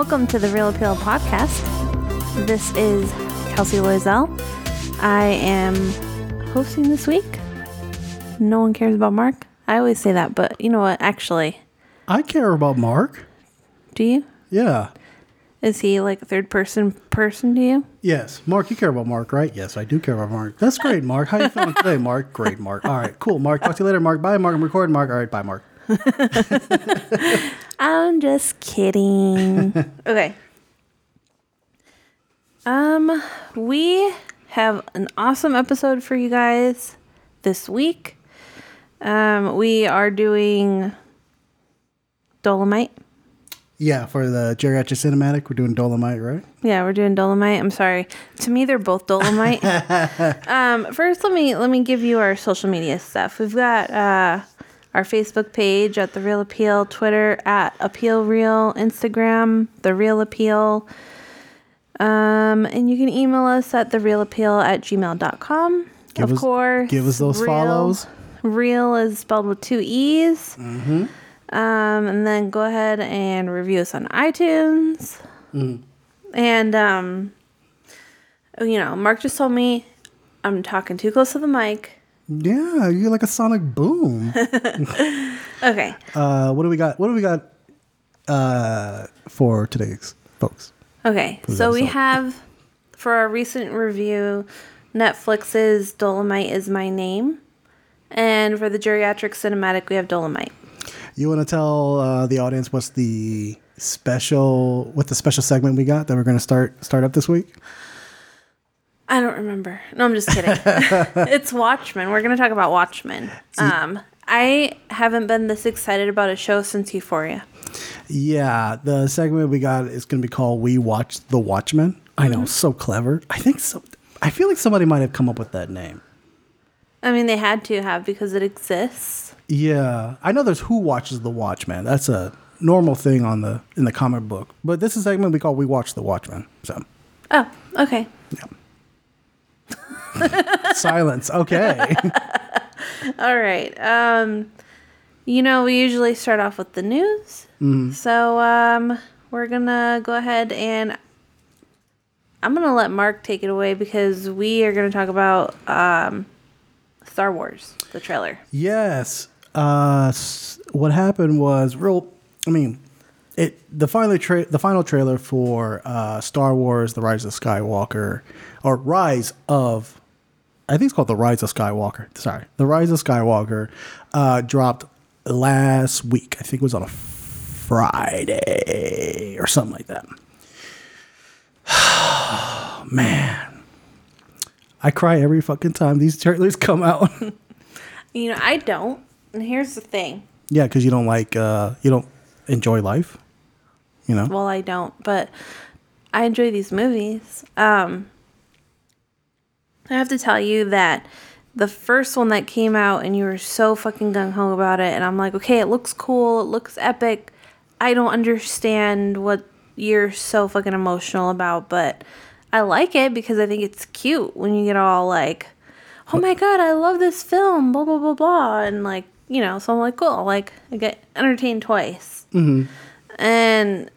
welcome to the Real Appeal podcast. This is Kelsey Loiselle. I am hosting this week. No one cares about Mark. I always say that, but you know what? Actually, I care about Mark. Do you? Yeah. Is he like a third person to you? Yes. Mark, you care about Mark, right? Yes, I do care about Mark. That's great, Mark. How you feeling today, Mark? Great, Mark. All right, cool, Mark. Talk to you later, Mark. Bye, Mark. I'm recording, Mark. All right, bye, Mark. I'm just kidding. Okay. We have an awesome episode for you guys this week. We are doing Dolemite. Yeah, for the geriatric cinematic, we're doing Dolemite, right? Yeah, we're doing Dolemite. I'm sorry. To me, they're both Dolemite. First, let me give you our social media stuff. We've got our Facebook page at The Real Appeal, Twitter at Appeal Real, Instagram, The Real Appeal. And you can email us at therealappeal@gmail.com. Of course. Give us those follows. Real is spelled with two E's. Mm-hmm. And then go ahead and review us on iTunes. Mm. And, Mark just told me I'm talking too close to the mic. Yeah, you're like a sonic boom. Okay. What do we got for today's folks? Okay, so we have, for our recent review, Netflix's Dolemite Is My Name. And for the geriatric cinematic, we have Dolemite. You want to tell the audience what the special segment we got that we're going to start up this week? I don't remember. No, I'm just kidding. It's Watchmen. We're going to talk about Watchmen. I haven't been this excited about a show since Euphoria. Yeah, the segment we got is going to be called "We Watched the Watchmen." Mm-hmm. I know, so clever. I think so. I feel like somebody might have come up with that name. I mean, they had to have because it exists. Yeah, I know there's Who Watches the Watchmen. That's a normal thing in the comic book. But this is a segment we call "We Watch the Watchmen." So. Oh, okay. Yeah. Silence. Okay. All right. We usually start off with the news, so we're gonna go ahead and I'm gonna let Mark take it away because we are gonna talk about Star Wars, the trailer. Yes. What happened was the final trailer for Star Wars: The Rise of Skywalker, or I think it's called The Rise of Skywalker. Sorry, The Rise of Skywalker dropped last week. I think it was on a Friday or something like that. Oh, man, I cry every fucking time these trailers come out. I don't. And here's the thing. Yeah, because you don't like you don't enjoy life. Well, I don't, but I enjoy these movies. I have to tell you that the first one that came out, and you were so fucking gung-ho about it, and I'm like, okay, it looks cool, it looks epic. I don't understand what you're so fucking emotional about, but I like it because I think it's cute when you get all like, oh my God, I love this film, blah, blah, blah, blah, and like, so I'm like, cool, like, I get entertained twice. Mm-hmm. And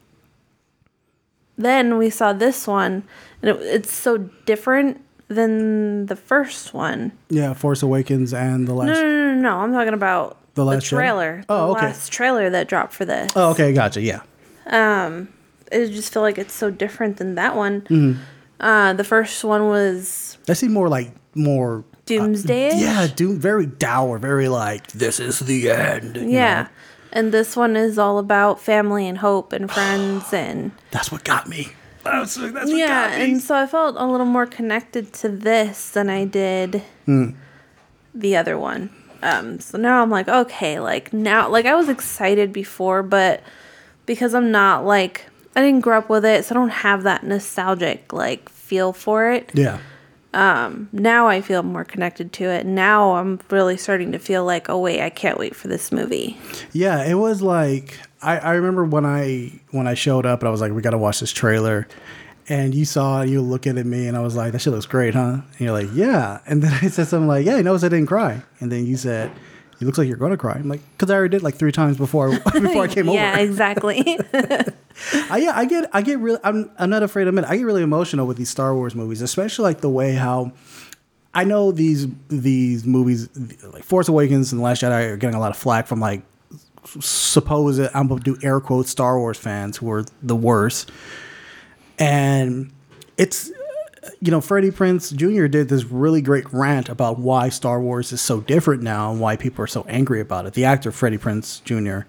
then we saw this one, and it's so different than the first one. Yeah, Force Awakens and the last. No. I'm talking about the trailer. The last trailer that dropped for this. Oh, okay, gotcha. Yeah. I just feel like it's so different than that one. Mm-hmm. The first one was. I see more. Doomsday-ish? Yeah, very dour, very like, this is the end. Yeah, and this one is all about family and hope and friends and... That's what got me. That's what got me. And so I felt a little more connected to this than I did the other one. So now I'm like, okay, like now, like I was excited before, but because I'm not like, I didn't grow up with it, so I don't have that nostalgic like feel for it. Yeah. Now I feel more connected to it. Now I'm really starting to feel like, oh wait, I can't wait for this movie. Yeah, it was like I remember when I showed up and I was like, we gotta watch this trailer, and you saw it, you were looking at me and I was like, that shit looks great, huh? And you're like, yeah. And then I said something like, yeah, notice I didn't cry. And then you said, you look like you're going to cry. I'm like, because I already did like 3 times before I came over. Yeah, exactly. I get really, I'm not afraid to admit, I get really emotional with these Star Wars movies, especially like the way how I know these movies like Force Awakens and The Last Jedi are getting a lot of flack from like supposed, I'm going to do air quotes, Star Wars fans who are the worst. And it's, you know, Freddie Prinze Jr. did this really great rant about why Star Wars is so different now and why people are so angry about it. The actor Freddie Prinze Jr.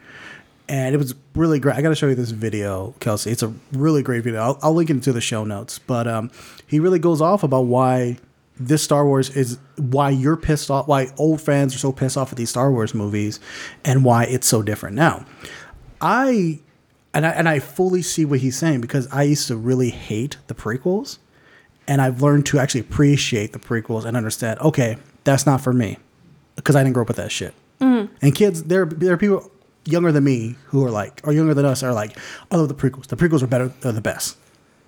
And it was really great. I got to show you this video, Kelsey. It's a really great video. I'll link it to the show notes. But he really goes off about why this Star Wars is, why you're pissed off, why old fans are so pissed off at these Star Wars movies and why it's so different now. I fully see what he's saying because I used to really hate the prequels. And I've learned to actually appreciate the prequels and understand, okay, that's not for me because I didn't grow up with that shit. Mm-hmm. And kids, there are people younger than me who are like, or younger than us are like, oh, the prequels are better, they're the best,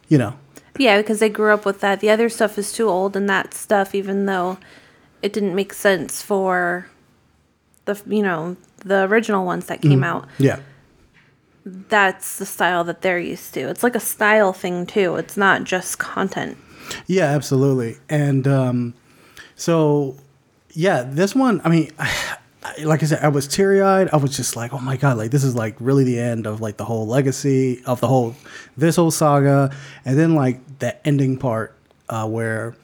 you know? Yeah, because they grew up with that. The other stuff is too old, and that stuff, even though it didn't make sense for the, you know, the original ones that came out. Yeah. That's the style that they're used to. It's like a style thing too. It's not just content. Yeah, absolutely. And this one, I mean, like I said, I was teary-eyed. I was just like, oh my God, like this is like really the end of like the whole legacy of the whole, this whole saga. And then like that ending part where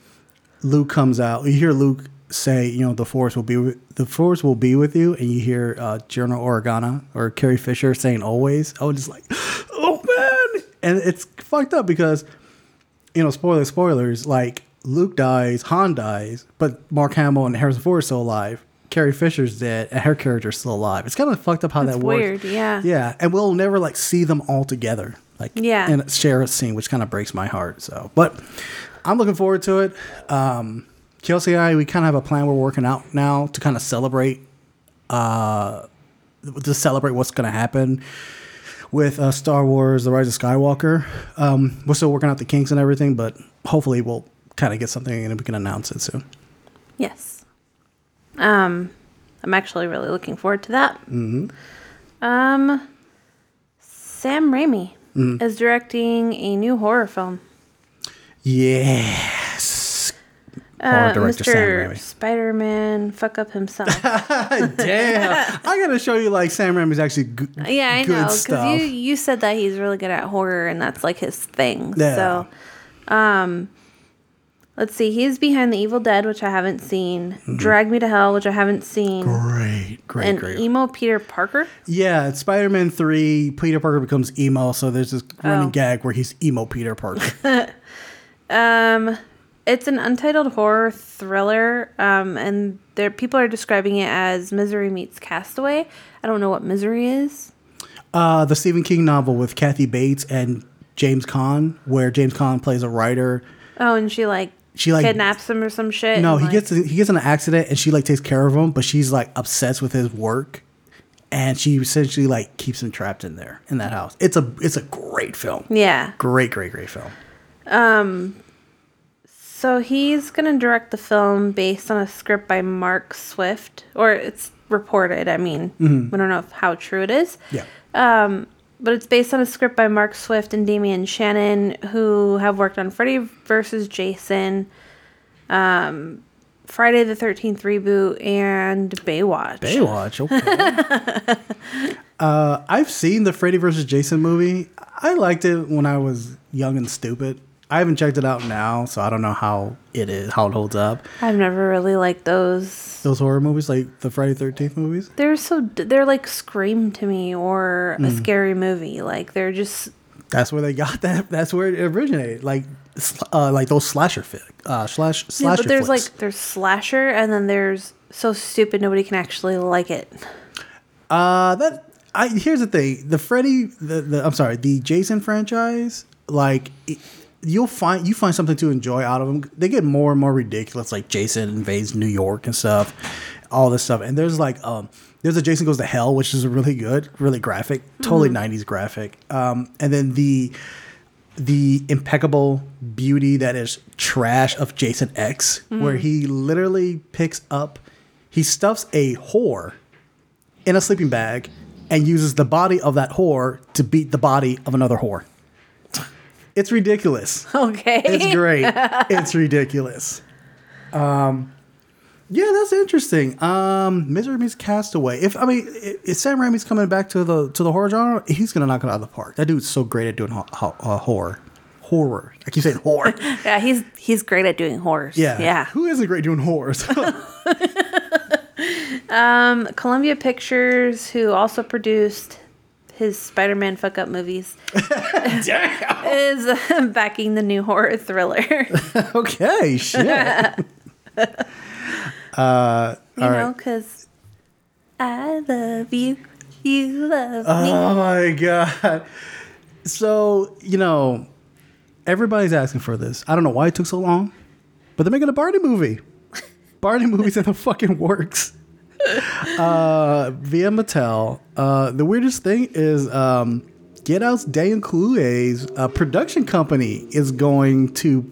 Luke comes out, you hear Luke say, you know, the force will be with you. And you hear General Organa or Carrie Fisher saying always. I was just like, oh man. And it's fucked up because, you know, spoilers, like Luke dies, Han dies, but Mark Hamill and Harrison Ford are still alive. Carrie Fisher's dead, and her character's still alive. It's kind of fucked up how that works. Weird, yeah. Yeah, and we'll never, like, see them all together, like, yeah, and share a scene, which kind of breaks my heart, so. But I'm looking forward to it. Kelsey and I, we kind of have a plan we're working out now to kind of celebrate what's going to happen with Star Wars, The Rise of Skywalker. We're still working out the kinks and everything, but hopefully we'll kind of get something and we can announce it soon. Yes. I'm actually really looking forward to that. Mm-hmm. Sam Raimi is directing a new horror film. Yes. Horror director Mr. Sam Raimi. Spider-Man fuck up himself. Damn. I got to show you like Sam Raimi's actually good stuff. Yeah, I know. Because you said that he's really good at horror and that's like his thing. Yeah. So, let's see. He's behind The Evil Dead, which I haven't seen. Mm-hmm. Drag Me to Hell, which I haven't seen. Great. And emo Peter Parker? Yeah, it's Spider-Man 3. Peter Parker becomes emo. So there's this running gag where he's emo Peter Parker. It's an untitled horror thriller, and people are describing it as Misery meets Castaway. I don't know what Misery is. The Stephen King novel with Kathy Bates and James Caan, where James Caan plays a writer. Oh, and she kidnaps him or some shit. No, he gets in an accident, and she like takes care of him, but she's like obsessed with his work, and she essentially like keeps him trapped in there in that house. It's a great film. Yeah, great film. So he's going to direct the film based on a script by Mark Swift, or it's reported. I mean, we don't know how true it is. Yeah. But it's based on a script by Mark Swift and Damian Shannon, who have worked on Freddy vs. Jason, Friday the 13th reboot, and Baywatch. Baywatch, okay. I've seen the Freddy vs. Jason movie. I liked it when I was young and stupid. I haven't checked it out now, so I don't know how it holds up. I've never really liked those horror movies, like the Friday 13th movies. They're like Scream to me or a scary movie. Like they're just. That's where they got that. That's where it originated. Like those slasher slasher. Yeah, but there's flicks. Like there's slasher, and then there's so stupid nobody can actually like it. Here's the thing: the Jason franchise, like. You find something to enjoy out of them. They get more and more ridiculous, like Jason invades New York and stuff, all this stuff. And there's like there's a Jason Goes to Hell, which is really good, really graphic, totally 90s graphic. And then the impeccable beauty that is trash of Jason X, where he literally picks up, he stuffs a whore in a sleeping bag and uses the body of that whore to beat the body of another whore. It's ridiculous. Okay. It's great. It's ridiculous. Yeah, that's interesting. Misery means Castaway. If Sam Raimi's coming back to the horror genre, he's gonna knock it out of the park. That dude's so great at doing horror. I keep saying horror. Yeah, he's great at doing horrors. Yeah. Who isn't great doing horrors? Columbia Pictures, who also produced his Spider-Man fuck-up movies, is backing the new horror thriller. Okay, shit. You know, because I love you, you love me. Oh, my God. So, you know, everybody's asking for this. I don't know why it took so long, but they're making a Barney movie. Barney movie's in the fucking works. Via Mattel. The weirdest thing is Get Out's Dan Kluge's production company is going to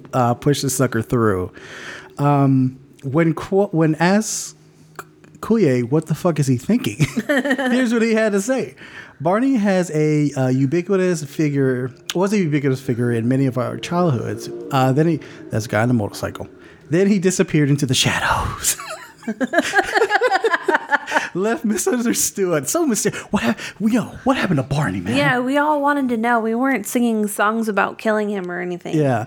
push the sucker through. When asked Coulier what the fuck is he thinking, here's what he had to say. Barney has a was a ubiquitous figure in many of our childhoods. Then that's a guy on a motorcycle. Then he disappeared into the shadows. Left misunderstood. So mysterious. What happened to Barney, man? Yeah, we all wanted to know. We weren't singing songs about killing him or anything. Yeah.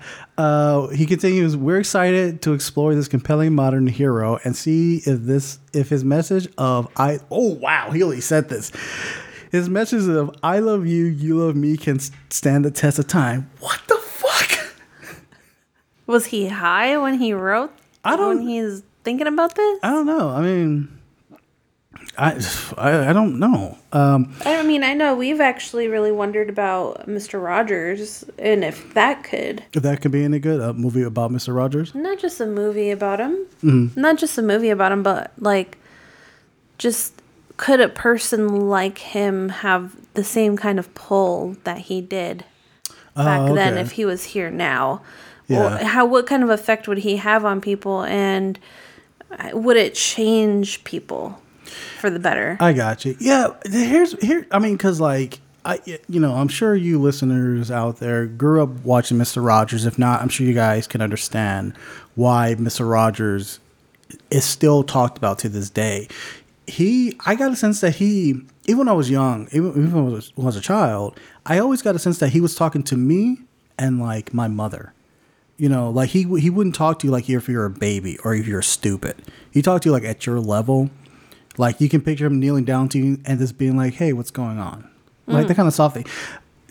He continues, we're excited to explore this compelling modern hero and see if his message of his message of I love you, you love me can stand the test of time. What the fuck? Was he high when he wrote? When he's thinking about this? I don't know. I mean, I don't know. I know we've actually really wondered about Mr. Rogers and if that could be any good, a movie about Mr. Rogers. Not just a movie about him. Mm-hmm. Not just a movie about him, but like, just could a person like him have the same kind of pull that he did back then if he was here now? Yeah. Well, what kind of effect would he have on people, and would it change people for the better? I got you. Yeah, I'm sure you listeners out there grew up watching Mr. Rogers. If not, I'm sure you guys can understand why Mr. Rogers is still talked about to this day. I got a sense that even when I was young, even when I was a child, I always got a sense that he was talking to me and like my mother. You know, like he wouldn't talk to you like if you're a baby or if you're stupid. He talked to you like at your level. Like, you can picture him kneeling down to you and just being like, hey, what's going on? Mm. Like, that kind of soft thing.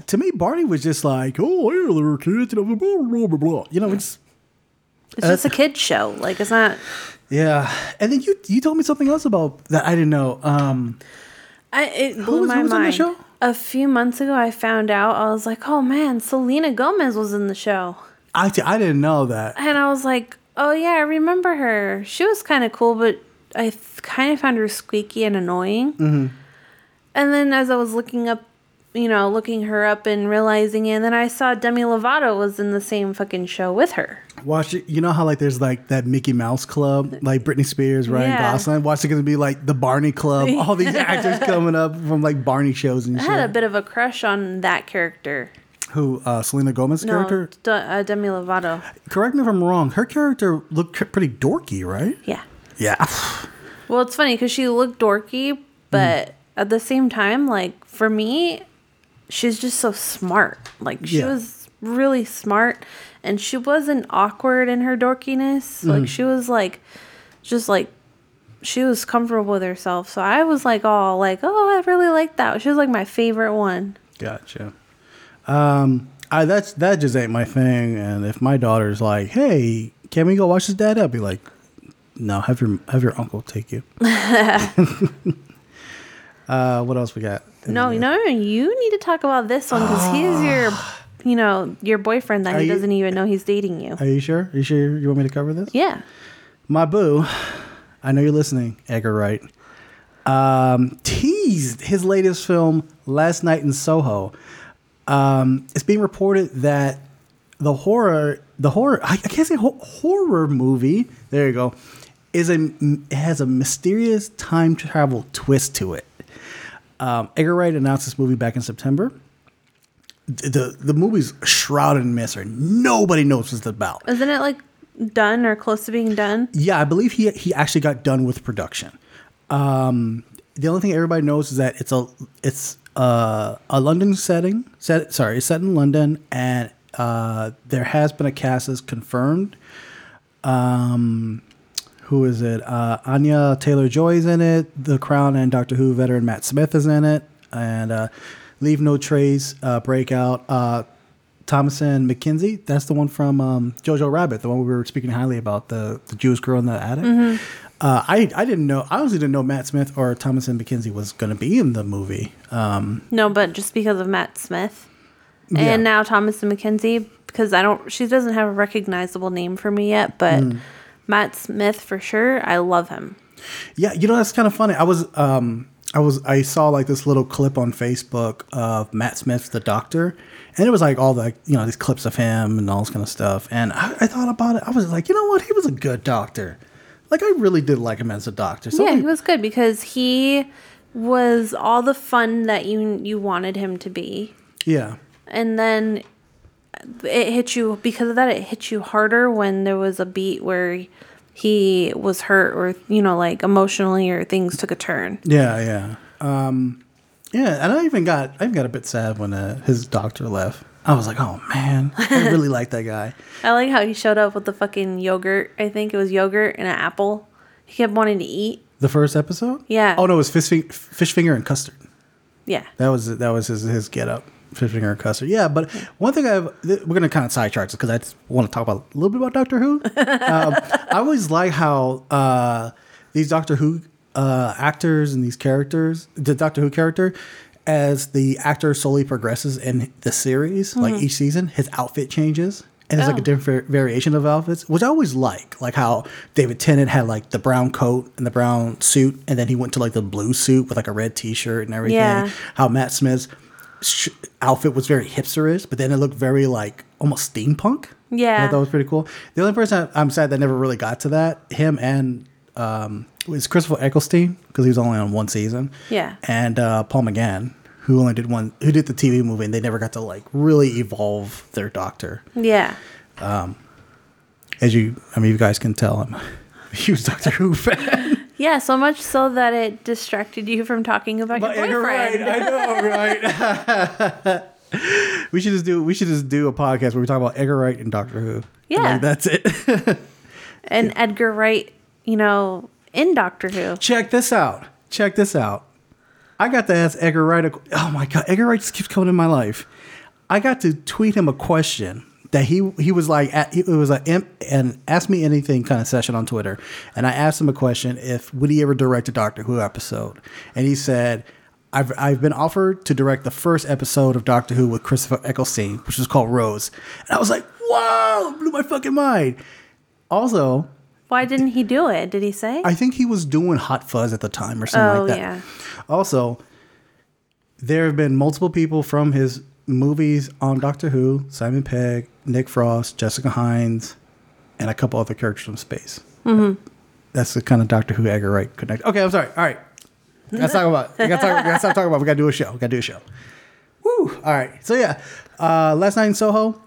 To me, Barney was just like, oh, hey, little kids, blah, blah, blah, blah. You know, it's just a kid's show. Like, it's not... Yeah. And then you told me something else about that I didn't know. It blew my mind. Who was on the show? A few months ago, I found out. I was like, oh, man, Selena Gomez was in the show. I didn't know that. And I was like, oh, yeah, I remember her. She was kind of cool, but... I kind of found her squeaky and annoying. Mm-hmm. And then as I was looking her up and realizing it, and then I saw Demi Lovato was in the same fucking show with her. Watch it. You know how, like, there's, like, that Mickey Mouse Club, like Britney Spears, Ryan Gosling? Watch it going to be, like, the Barney Club. All these actors coming up from, like, Barney shows and shit. I had a bit of a crush on that character. Who, Selena Gomez's character? No, Demi Lovato. Correct me if I'm wrong. Her character looked pretty dorky, right? Yeah. Yeah. Well, it's funny because she looked dorky, but at the same time, like, for me, she's just so smart. Like, she was really smart, and she wasn't awkward in her dorkiness. Like, she was, like, just, like, she was comfortable with herself. So I was, like, I really liked that. She was, like, my favorite one. Gotcha. That just ain't my thing. And if my daughter's like, hey, can we go watch this, Dad? I'll be like, no, have your uncle take you. What else we got? You need to talk about this one because he's your boyfriend that doesn't even know he's dating you. Are you sure? You want me to cover this? Yeah. My boo, I know you're listening, Edgar Wright, teased his latest film, Last Night in Soho. It's being reported that the horror, I can't say horror movie, there you go, has a mysterious time travel twist to it. Edgar Wright announced this movie back in September. The movie's shrouded in mystery. Nobody knows what it's about. Isn't it like done or close to being done? Yeah, I believe he actually got done with production. The only thing everybody knows is that it's a London setting. It's set in London, and there has been a cast that's confirmed. Who is it? Anya Taylor-Joy is in it. The Crown and Doctor Who veteran Matt Smith is in it, and Leave No Trace, Breakout, Thomasin McKenzie. That's the one from Jojo Rabbit, the one we were speaking highly about, the Jewish girl in the attic. Mm-hmm. I didn't know. I honestly didn't know Matt Smith or Thomasin McKenzie was going to be in the movie. No, but just because of Matt Smith, and now Thomasin McKenzie, because she doesn't have a recognizable name for me yet, but Matt Smith for sure. I love him. Yeah, that's kind of funny. I saw like this little clip on Facebook of Matt Smith, the Doctor, and it was like all the, these clips of him and all this kind of stuff. And I thought about it. I was like, you know what? He was a good Doctor. Like, I really did like him as a Doctor. So yeah, he was good because he was all the fun that you wanted him to be. Yeah. And then it hit you harder when there was a beat where he was hurt or, like emotionally or things took a turn. Yeah, yeah. And I even got a bit sad when his Doctor left. I was like, oh, man, I really like that guy. I like how he showed up with the fucking yogurt. I think it was yogurt and an apple. He kept wanting to eat. The first episode? Yeah. Oh, no, it was fish finger and custard. Yeah. That was his get-up, fish finger and custard. Yeah, but one thing we're going to kind of sidetrack this because I just want to talk a little bit about Doctor Who. I always like how these Doctor Who actors and these characters, the Doctor Who character, as the actor slowly progresses in the series, like each season, his outfit changes. And there's like a different variation of outfits, which I always like. Like how David Tennant had like the brown coat and the brown suit. And then he went to like the blue suit with like a red t-shirt and everything. Yeah. How Matt Smith's outfit was very hipsterish, but then it looked very like almost steampunk. Yeah. I thought that was pretty cool. The only person I'm sad that never really got to that, him and... was Christopher Eccleston, because he was only on one season. Yeah. And Paul McGann, who did the TV movie, and they never got to like really evolve their Doctor. Yeah. You guys can tell I'm a huge Doctor Who fan. Yeah, so much so that it distracted you from talking about your boyfriend. Edgar Wright, I know, right? We should just do a podcast where we talk about Edgar Wright and Doctor Who. Yeah. Like, that's it. And yeah. Edgar Wright, in Doctor Who. Check this out. I got to ask Edgar Wright. Oh my God, Edgar Wright just keeps coming in my life. I got to tweet him a question that he was like, it was an ask me anything kind of session on Twitter. And I asked him a question would he ever direct a Doctor Who episode? And he said, I've been offered to direct the first episode of Doctor Who with Christopher Eccleston, which was called Rose. And I was like, whoa, blew my fucking mind. Also... Why didn't he do it? Did he say? I think he was doing Hot Fuzz at the time or something like that. Yeah. Also, there have been multiple people from his movies on Doctor Who, Simon Pegg, Nick Frost, Jessica Hines, and a couple other characters from space. Mm-hmm. That's the kind of Doctor Who Edgar Wright connect. Okay, I'm sorry. All right. Let's talk about it. We got to stop talking about it. We got to do a show. Woo! All right. So, yeah. Last Night in Soho.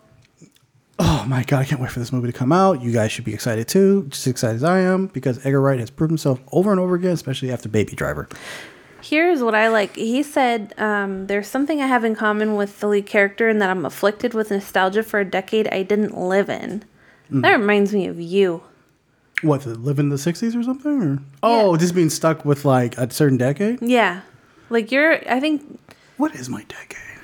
Oh my God, I can't wait for this movie to come out. You guys should be excited too, just as excited as I am, because Edgar Wright has proved himself over and over again, especially after Baby Driver. Here's what I like. He said, there's something I have in common with the lead character in that I'm afflicted with nostalgia for a decade I didn't live in. Mm. That reminds me of you. What, to live in the 60s or something? Or? Oh, yeah. Just being stuck with like a certain decade? Yeah. Like what is my decade?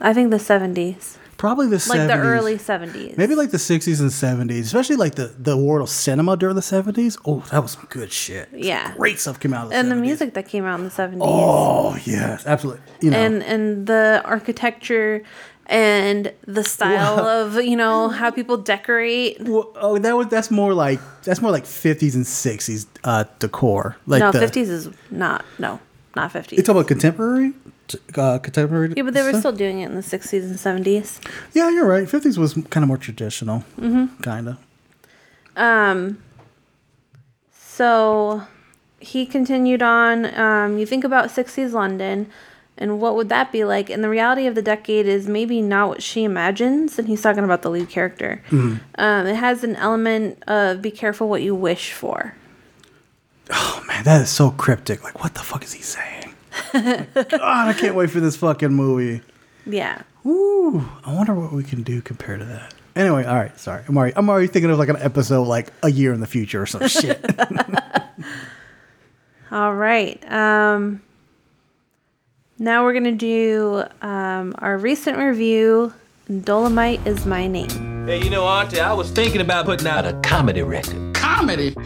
I think the 70s. Probably the 70s. Like the early 70s. Maybe like the 60s and 70s. Especially like the world of cinema during the 70s. Oh, that was some good shit. Yeah. Some great stuff came out of the 70s. And the music that came out in the 70s. Oh, yes. Absolutely. And the architecture and the style of, how people decorate. Well, that's more like 50s and 60s decor. Like 50s is not. No, not 50s. You're talking about contemporary? Yeah, but they were still doing it in the 60s and 70s. Yeah, you're right. 50s was kind of more traditional. Mm-hmm. Kind of. So he continued on, you think about 60s London, and what would that be like? And the reality of the decade is maybe not what she imagines, and he's talking about the lead character. Mm-hmm. It has an element of be careful what you wish for. Oh, man, that is so cryptic. Like, what the fuck is he saying? Like, God, I can't wait for this fucking movie. Yeah. Ooh, I wonder what we can do compared to that. Anyway, all right, sorry. I'm already thinking of like an episode like a year in the future or some shit. All right. Now we're going to do our recent review, Dolemite Is My Name. Hey, you know, Auntie, I was thinking about putting out a comedy record. Comedy?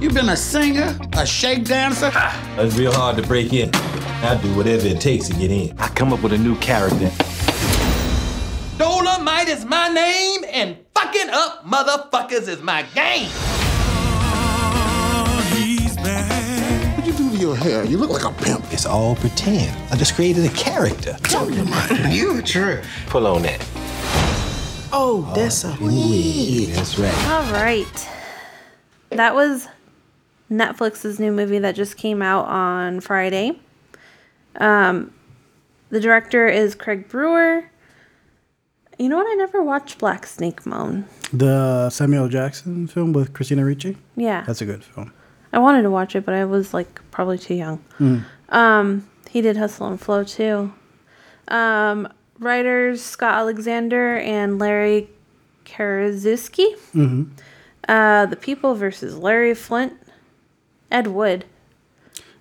You've been a singer, a shake dancer? Ha, it's real hard to break in. I do whatever it takes to get in. I come up with a new character. Dolemite is my name, and fucking up motherfuckers is my game. What'd you do to your hair? You look like a pimp. It's all pretend. I just created a character. Dolemite, you a trip. Pull on that. Oh, that's a weed. That's right. All right. That was Netflix's new movie that just came out on Friday. The director is Craig Brewer. You know what? I never watched Black Snake Moan. The Samuel Jackson film with Christina Ricci? Yeah. That's a good film. I wanted to watch it, but I was, like, probably too young. Mm. He did Hustle and Flow, too. Writers Scott Alexander and Larry Karaszewski. Mm-hmm. The People versus Larry Flint. Ed Wood.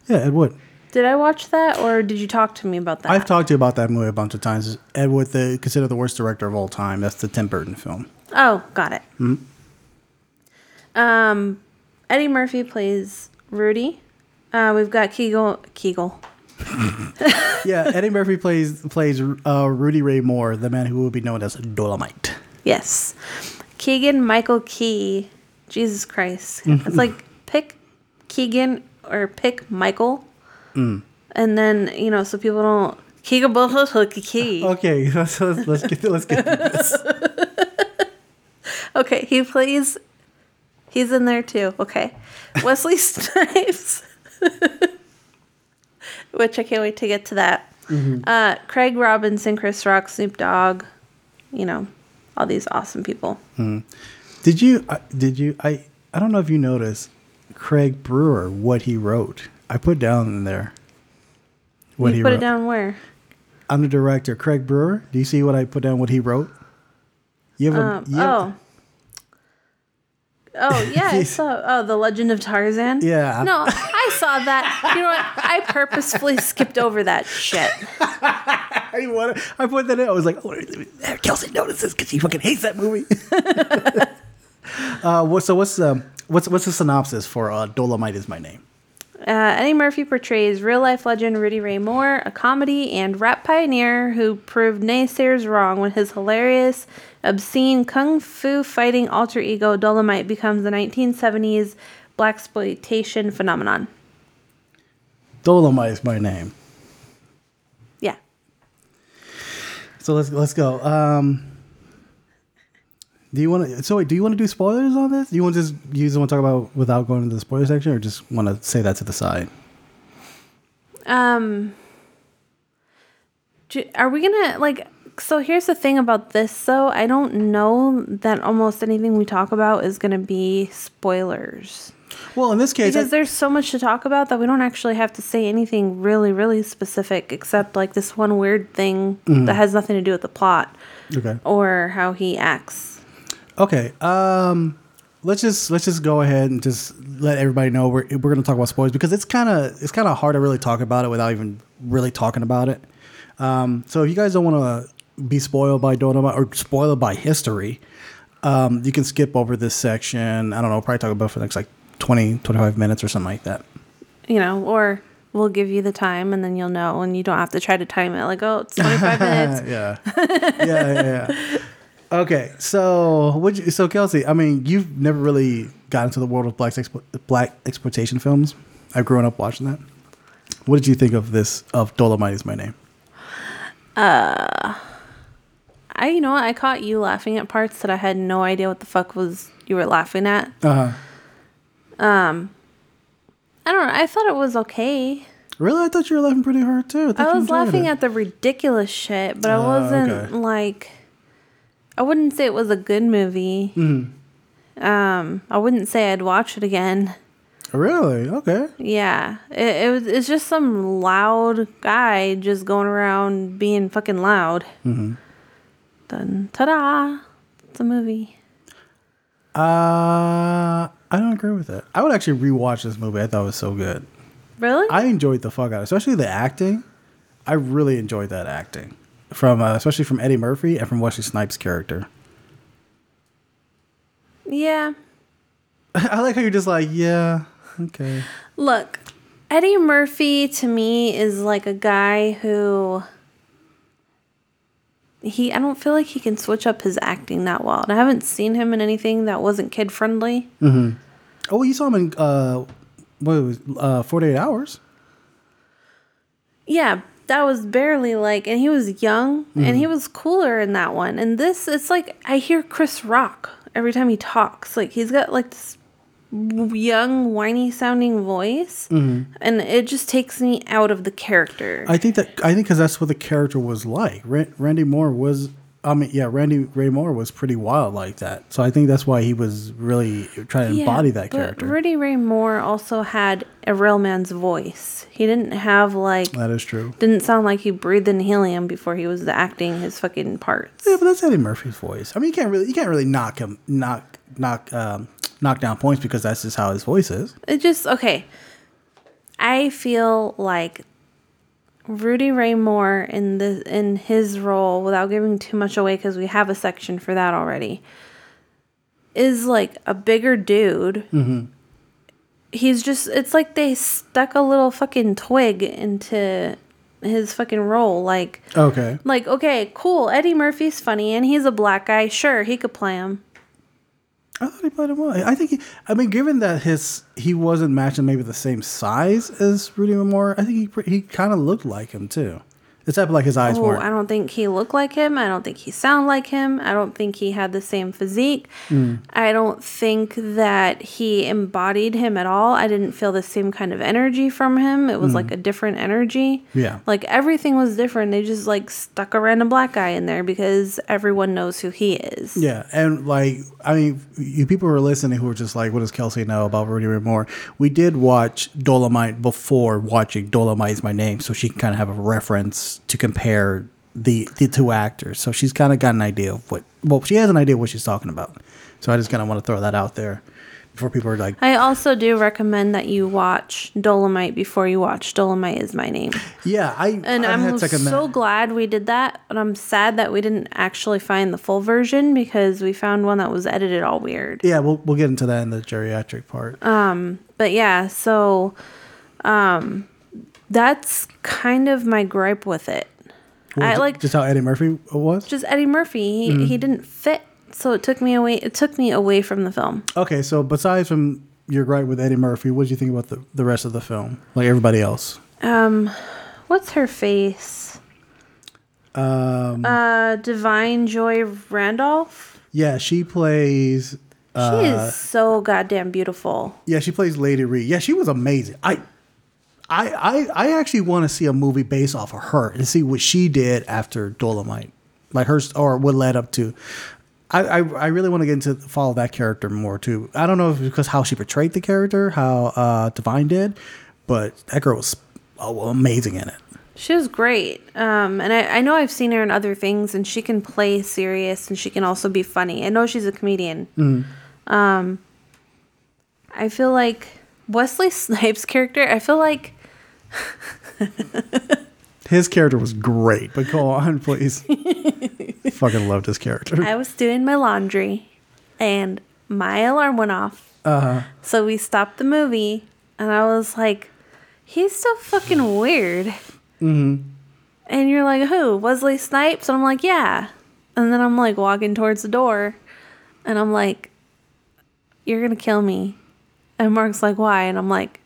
Yeah, Ed Wood. Did I watch that, or did you talk to me about that? I've talked to you about that movie a bunch of times. Ed Wood, considered the worst director of all time. That's the Tim Burton film. Oh, got it. Mm-hmm. Eddie Murphy plays Rudy. We've got Kegel. Yeah, Eddie Murphy plays Rudy Ray Moore, the man who will be known as Dolemite. Yes. Keegan-Michael Key. Jesus Christ. It's like pick Keegan or pick Michael. Mm. And then, you know, so people don't... Okay, let's get through this. Okay, he plays... He's in there, too. Okay. Wesley Snipes. Which I can't wait to get to that. Mm-hmm. Craig Robinson, Chris Rock, Snoop Dogg. You know, all these awesome people. Mm. I don't know if you noticed Craig Brewer, what he wrote. I put down in there what he wrote. You put it down where? I'm the director. Craig Brewer. Do you see what I put down, what he wrote? Yeah. I saw, The Legend of Tarzan? Yeah. No, I saw that. You know what? I purposefully skipped over that shit. I put that in. I was like, oh, Kelsey notices because she fucking hates that movie. So what's the synopsis for Dolemite Is My Name? Eddie Murphy portrays real-life legend Rudy Ray Moore, a comedy and rap pioneer who proved naysayers wrong when his hilarious, obscene, kung fu fighting alter ego Dolemite becomes the 1970s blaxploitation phenomenon. Dolemite is my name. Yeah. So let's go. Do you want to do spoilers on this? Do you want to talk about without going into the spoiler section, or just want to say that to the side? Are we gonna So here's the thing about this, though. I don't know that almost anything we talk about is gonna be spoilers. Well, in this case, because there's so much to talk about that we don't actually have to say anything really, really specific, except like this one weird thing that has nothing to do with the plot, okay, or how he acts. Okay, let's just go ahead and just let everybody know we're going to talk about spoilers because it's kind of hard to really talk about it without even really talking about it. So if you guys don't want to be spoiled by Dolemite or spoiled by history, you can skip over this section. I don't know, probably talk about it for the next 20, 25 minutes or something like that. You know, or we'll give you the time and then you'll know and you don't have to try to time it it's 25 minutes. Yeah. Okay, so Kelsey, I mean, you've never really got into the world of black exploitation films. I've grown up watching that. What did you think of Dolemite Is My Name? I caught you laughing at parts that I had no idea what the fuck you were laughing at. Uh huh. I don't know. I thought it was okay. Really? I thought you were laughing pretty hard, too. I was laughing at the ridiculous shit, but I wasn't like... I wouldn't say it was a good movie. Mm-hmm. I wouldn't say I'd watch it again. Really? Okay. Yeah. It's just some loud guy just going around being fucking loud. Mm-hmm. Dun, ta-da. It's a movie. I don't agree with that. I would actually rewatch this movie. I thought it was so good. Really? I enjoyed the fuck out of it, especially the acting. I really enjoyed that acting. Especially from Eddie Murphy and from Wesley Snipes' character. Yeah. I like how you're just like, yeah, okay. Look, Eddie Murphy to me is like a guy who... I don't feel like he can switch up his acting that well. And I haven't seen him in anything that wasn't kid-friendly. Mm-hmm. Oh, you saw him in 48 Hours? Yeah, that was barely like... And he was young, mm-hmm. and he was cooler in that one. And this, it's like I hear Chris Rock every time he talks. Like, he's got like this young, whiny-sounding voice, mm-hmm. and it just takes me out of the character. I think because that's what the character was like. Randy Ray Moore was pretty wild like that. So I think that's why he was really trying to embody that character. Rudy Ray Moore also had a real man's voice. He didn't have like... That is true. Didn't sound like he breathed in helium before he was acting his fucking parts. Yeah, but that's Eddie Murphy's voice. I mean, you can't really knock him, knock down points because that's just how his voice is. It just, okay. I feel like Rudy Ray Moore in his role, without giving too much away because we have a section for that already, is like a bigger dude. Mm-hmm. He's just, it's like they stuck a little fucking twig into his fucking role. Like, okay. Like, okay, cool. Eddie Murphy's funny and he's a black guy. Sure, he could play him. I thought he played him well. Given that he wasn't matching maybe the same size as Rudy Moore, I think he kind of looked like him too, except like his eyes weren't. I don't think he looked like him. I don't think he sounded like him. I don't think he had the same physique. Mm. I don't think that he embodied him at all. I didn't feel the same kind of energy from him. It was like a different energy. Yeah, like everything was different. They just like stuck a random black guy in there because everyone knows who he is. Yeah, and like you people who are listening who are just like, what does Kelsey know about Rudy Ray Moore? We did watch Dolemite before watching Dolemite Is My Name, so she can kind of have a reference to compare the two actors, so she's kind of got an idea of she has an idea of what she's talking about. So I just kind of want to throw that out there before people are like... I also do recommend that you watch Dolemite before you watch Dolemite Is My Name. Yeah, I'm so glad we did that, and I'm sad that we didn't actually find the full version because we found one that was edited all weird. Yeah, we'll get into that in the geriatric part. But yeah, so that's kind of my gripe with it. Well, just how Eddie Murphy was? Just Eddie Murphy. He didn't fit, so it took me away. It took me away from the film. Okay, so besides from your gripe with Eddie Murphy, what did you think about the rest of the film? Like everybody else? What's her face? Divine Joy Randolph? Yeah, she plays... she is so goddamn beautiful. Yeah, she plays Lady Reed. Yeah, she was amazing. I actually want to see a movie based off of her and see what she did after Dolemite, like hers, or what led up to. I really want to get into follow that character more too. I don't know if it's because how she portrayed the character, how Divine did, but that girl was amazing in it. She was great, and I know I've seen her in other things, and she can play serious and she can also be funny. I know she's a comedian. Mm-hmm. I feel like Wesley Snipes' character, I feel like... His character was great, but go on, please. Fucking loved his character. I was doing my laundry, and my alarm went off. Uh-huh. So we stopped the movie, and I was like, he's so fucking weird. Mm-hmm. And you're like, who? Wesley Snipes? And I'm like, yeah. And then I'm like walking towards the door, and I'm like, you're going to kill me. And Mark's like, why? And I'm like,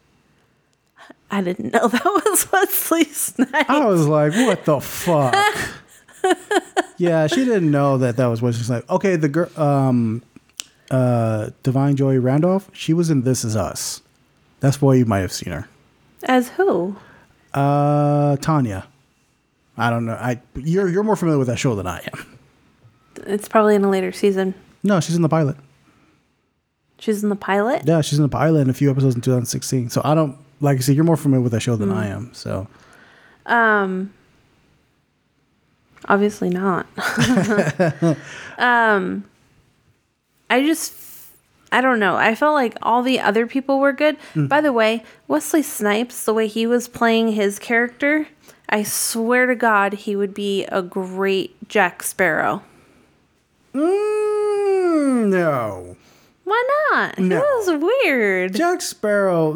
I didn't know that was Wesley Snipes. I was like, what the fuck? Yeah, she didn't know that was Wesley Snipes. Okay, the girl, Divine Joy Randolph, she was in This Is Us. That's why you might have seen her. As who? Tanya. I don't know. You're more familiar with that show than I am. It's probably in a later season. No, she's in the pilot. She's in the pilot? Yeah, she's in the pilot and a few episodes in 2016. So I don't, like I said, you're more familiar with that show than I am. So, obviously not. I don't know. I felt like all the other people were good. By the way, Wesley Snipes, the way he was playing his character, I swear to God, he would be a great Jack Sparrow. No. Why not? No. That was weird. Jack Sparrow.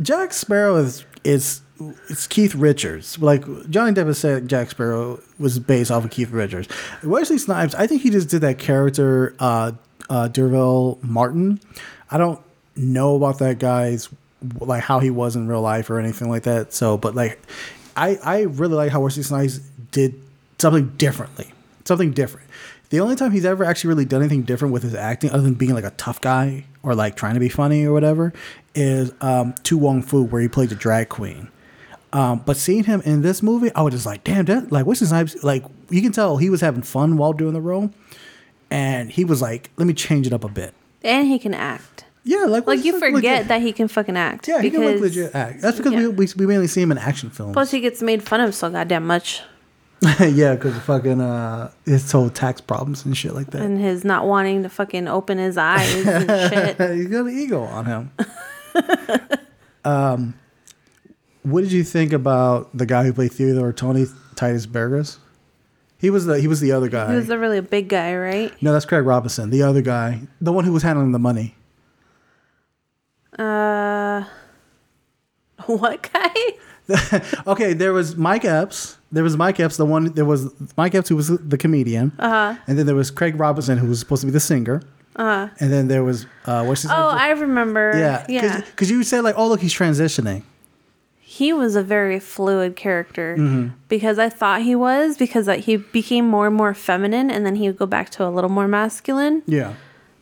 Jack Sparrow is it's Keith Richards. Like Johnny Depp has said, Jack Sparrow was based off of Keith Richards. Wesley Snipes. I think he just did that character. Derval Martin. I don't know about that guy's like how he was in real life or anything like that. So, but like, I really like how Wesley Snipes did something differently. Something different. The only time he's ever actually really done anything different with his acting, other than being like a tough guy or like trying to be funny or whatever, is Tu Wong Fu, where he played the drag queen. But seeing him in this movie, I was just like, damn, that like Wesley Snipes, like you can tell he was having fun while doing the role, and he was like, let me change it up a bit. And he can act. Yeah, like you forget legit. That he can fucking act. Yeah, because, he can legit act. That's because we mainly see him in action films. Plus, he gets made fun of so goddamn much. Yeah, because of fucking his whole tax problems and shit like that. And his not wanting to fucking open his eyes and shit. He's got an ego on him. What did you think about the guy who played Theodore Tony, Titus Burgess? He was the other guy. He was the really big guy, right? No, that's Craig Robinson, the other guy. The one who was handling the money. What guy? Okay, there was Mike Epps. There was Mike Epps, who was the comedian. Uh-huh. And then there was Craig Robinson, who was supposed to be the singer. Uh-huh. And then there was what's his name? Oh, I remember. Yeah. Because you said like, oh look, he's transitioning. He was a very fluid character because I thought he was because he became more and more feminine, and then he would go back to a little more masculine. Yeah.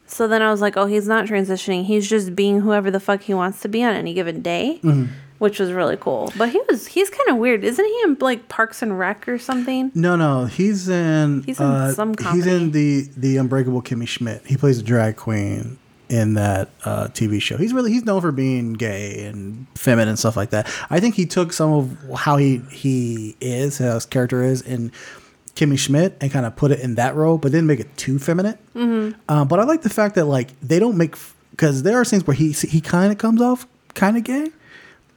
So then I was like, oh, he's not transitioning. He's just being whoever the fuck he wants to be on any given day. Mm-hmm. Which was really cool. But he's kind of weird. Isn't he in like Parks and Rec or something? No. He's in some comedy. He's in the Unbreakable Kimmy Schmidt. He plays a drag queen in that TV show. He's known for being gay and feminine and stuff like that. I think he took some of how his character is in Kimmy Schmidt and kind of put it in that role, but didn't make it too feminine. Mm-hmm. But I like the fact that like they don't make, because there are scenes where he kind of comes off kind of gay.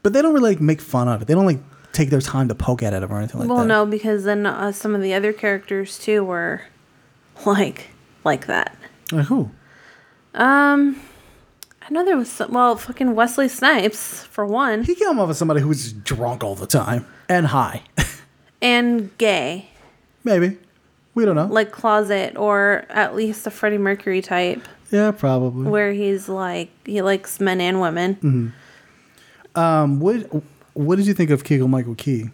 But they don't really like make fun of it. They don't like take their time to poke at it or anything like that. Well, no, because then some of the other characters too were like that. Like who? I know there was some. Well, fucking Wesley Snipes for one. He came off as somebody who was drunk all the time and high, and gay. Maybe we don't know. Like closet, or at least a Freddie Mercury type. Yeah, probably. Where he's like he likes men and women. Mm-hmm. What did you think of Keegan-Michael Key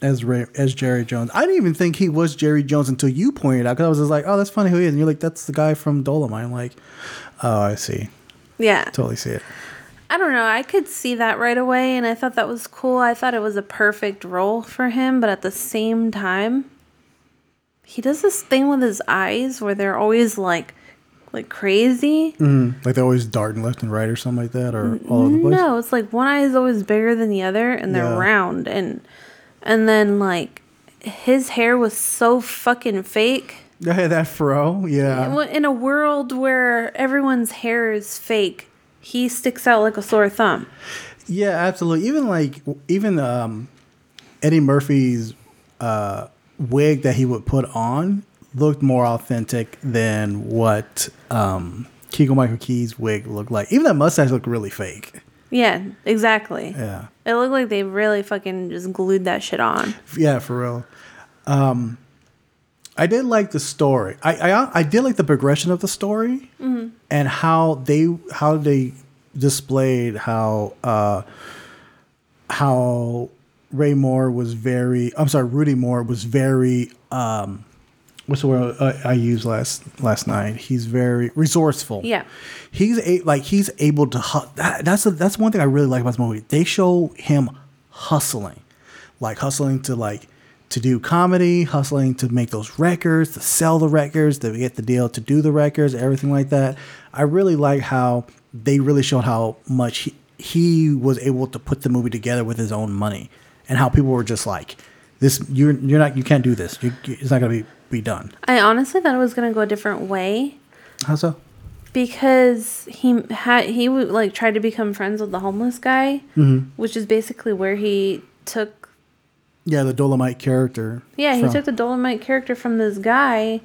as Jerry Jones? I didn't even think he was Jerry Jones until you pointed out, because I was just like, oh, that's funny who he is. And you're like, that's the guy from Dolemite. I'm like, oh, I see. Yeah. Totally see it. I don't know. I could see that right away, and I thought that was cool. I thought it was a perfect role for him, but at the same time, he does this thing with his eyes where they're always like crazy. Mm-hmm. Like they're always darting left and right or something like that, or all over the place. No, it's like one eye is always bigger than the other, and they're round, and then like his hair was so fucking fake. Yeah, that fro. Yeah. In a world where everyone's hair is fake, he sticks out like a sore thumb. Yeah, absolutely. Even Eddie Murphy's wig that he would put on looked more authentic than what Keegan-Michael Key's wig looked like. Even that mustache looked really fake. Yeah, exactly. Yeah. It looked like they really fucking just glued that shit on. Yeah, for real. I did like the story. I did like the progression of the story, mm-hmm. and how they displayed how Rudy Moore was very what's the word I used last night? He's very resourceful. Yeah, he's able to. That's one thing I really like about this movie. They show him hustling, to do comedy, hustling to make those records, to sell the records, to get the deal, to do the records, everything like that. I really like how they really showed how much he was able to put the movie together with his own money, and how people were just like, "This, you can't do this. It's not gonna be done." I honestly thought it was gonna go a different way. How so? Because he tried to become friends with the homeless guy, mm-hmm. which is basically where he took. Yeah, the Dolemite character. Yeah, he took the Dolemite character from this guy,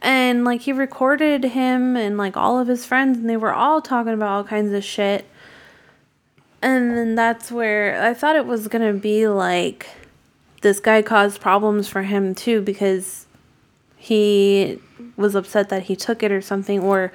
and he recorded him and all of his friends, and they were all talking about all kinds of shit. And then that's where I thought it was gonna be this guy caused problems for him too, because he was upset that he took it or something, or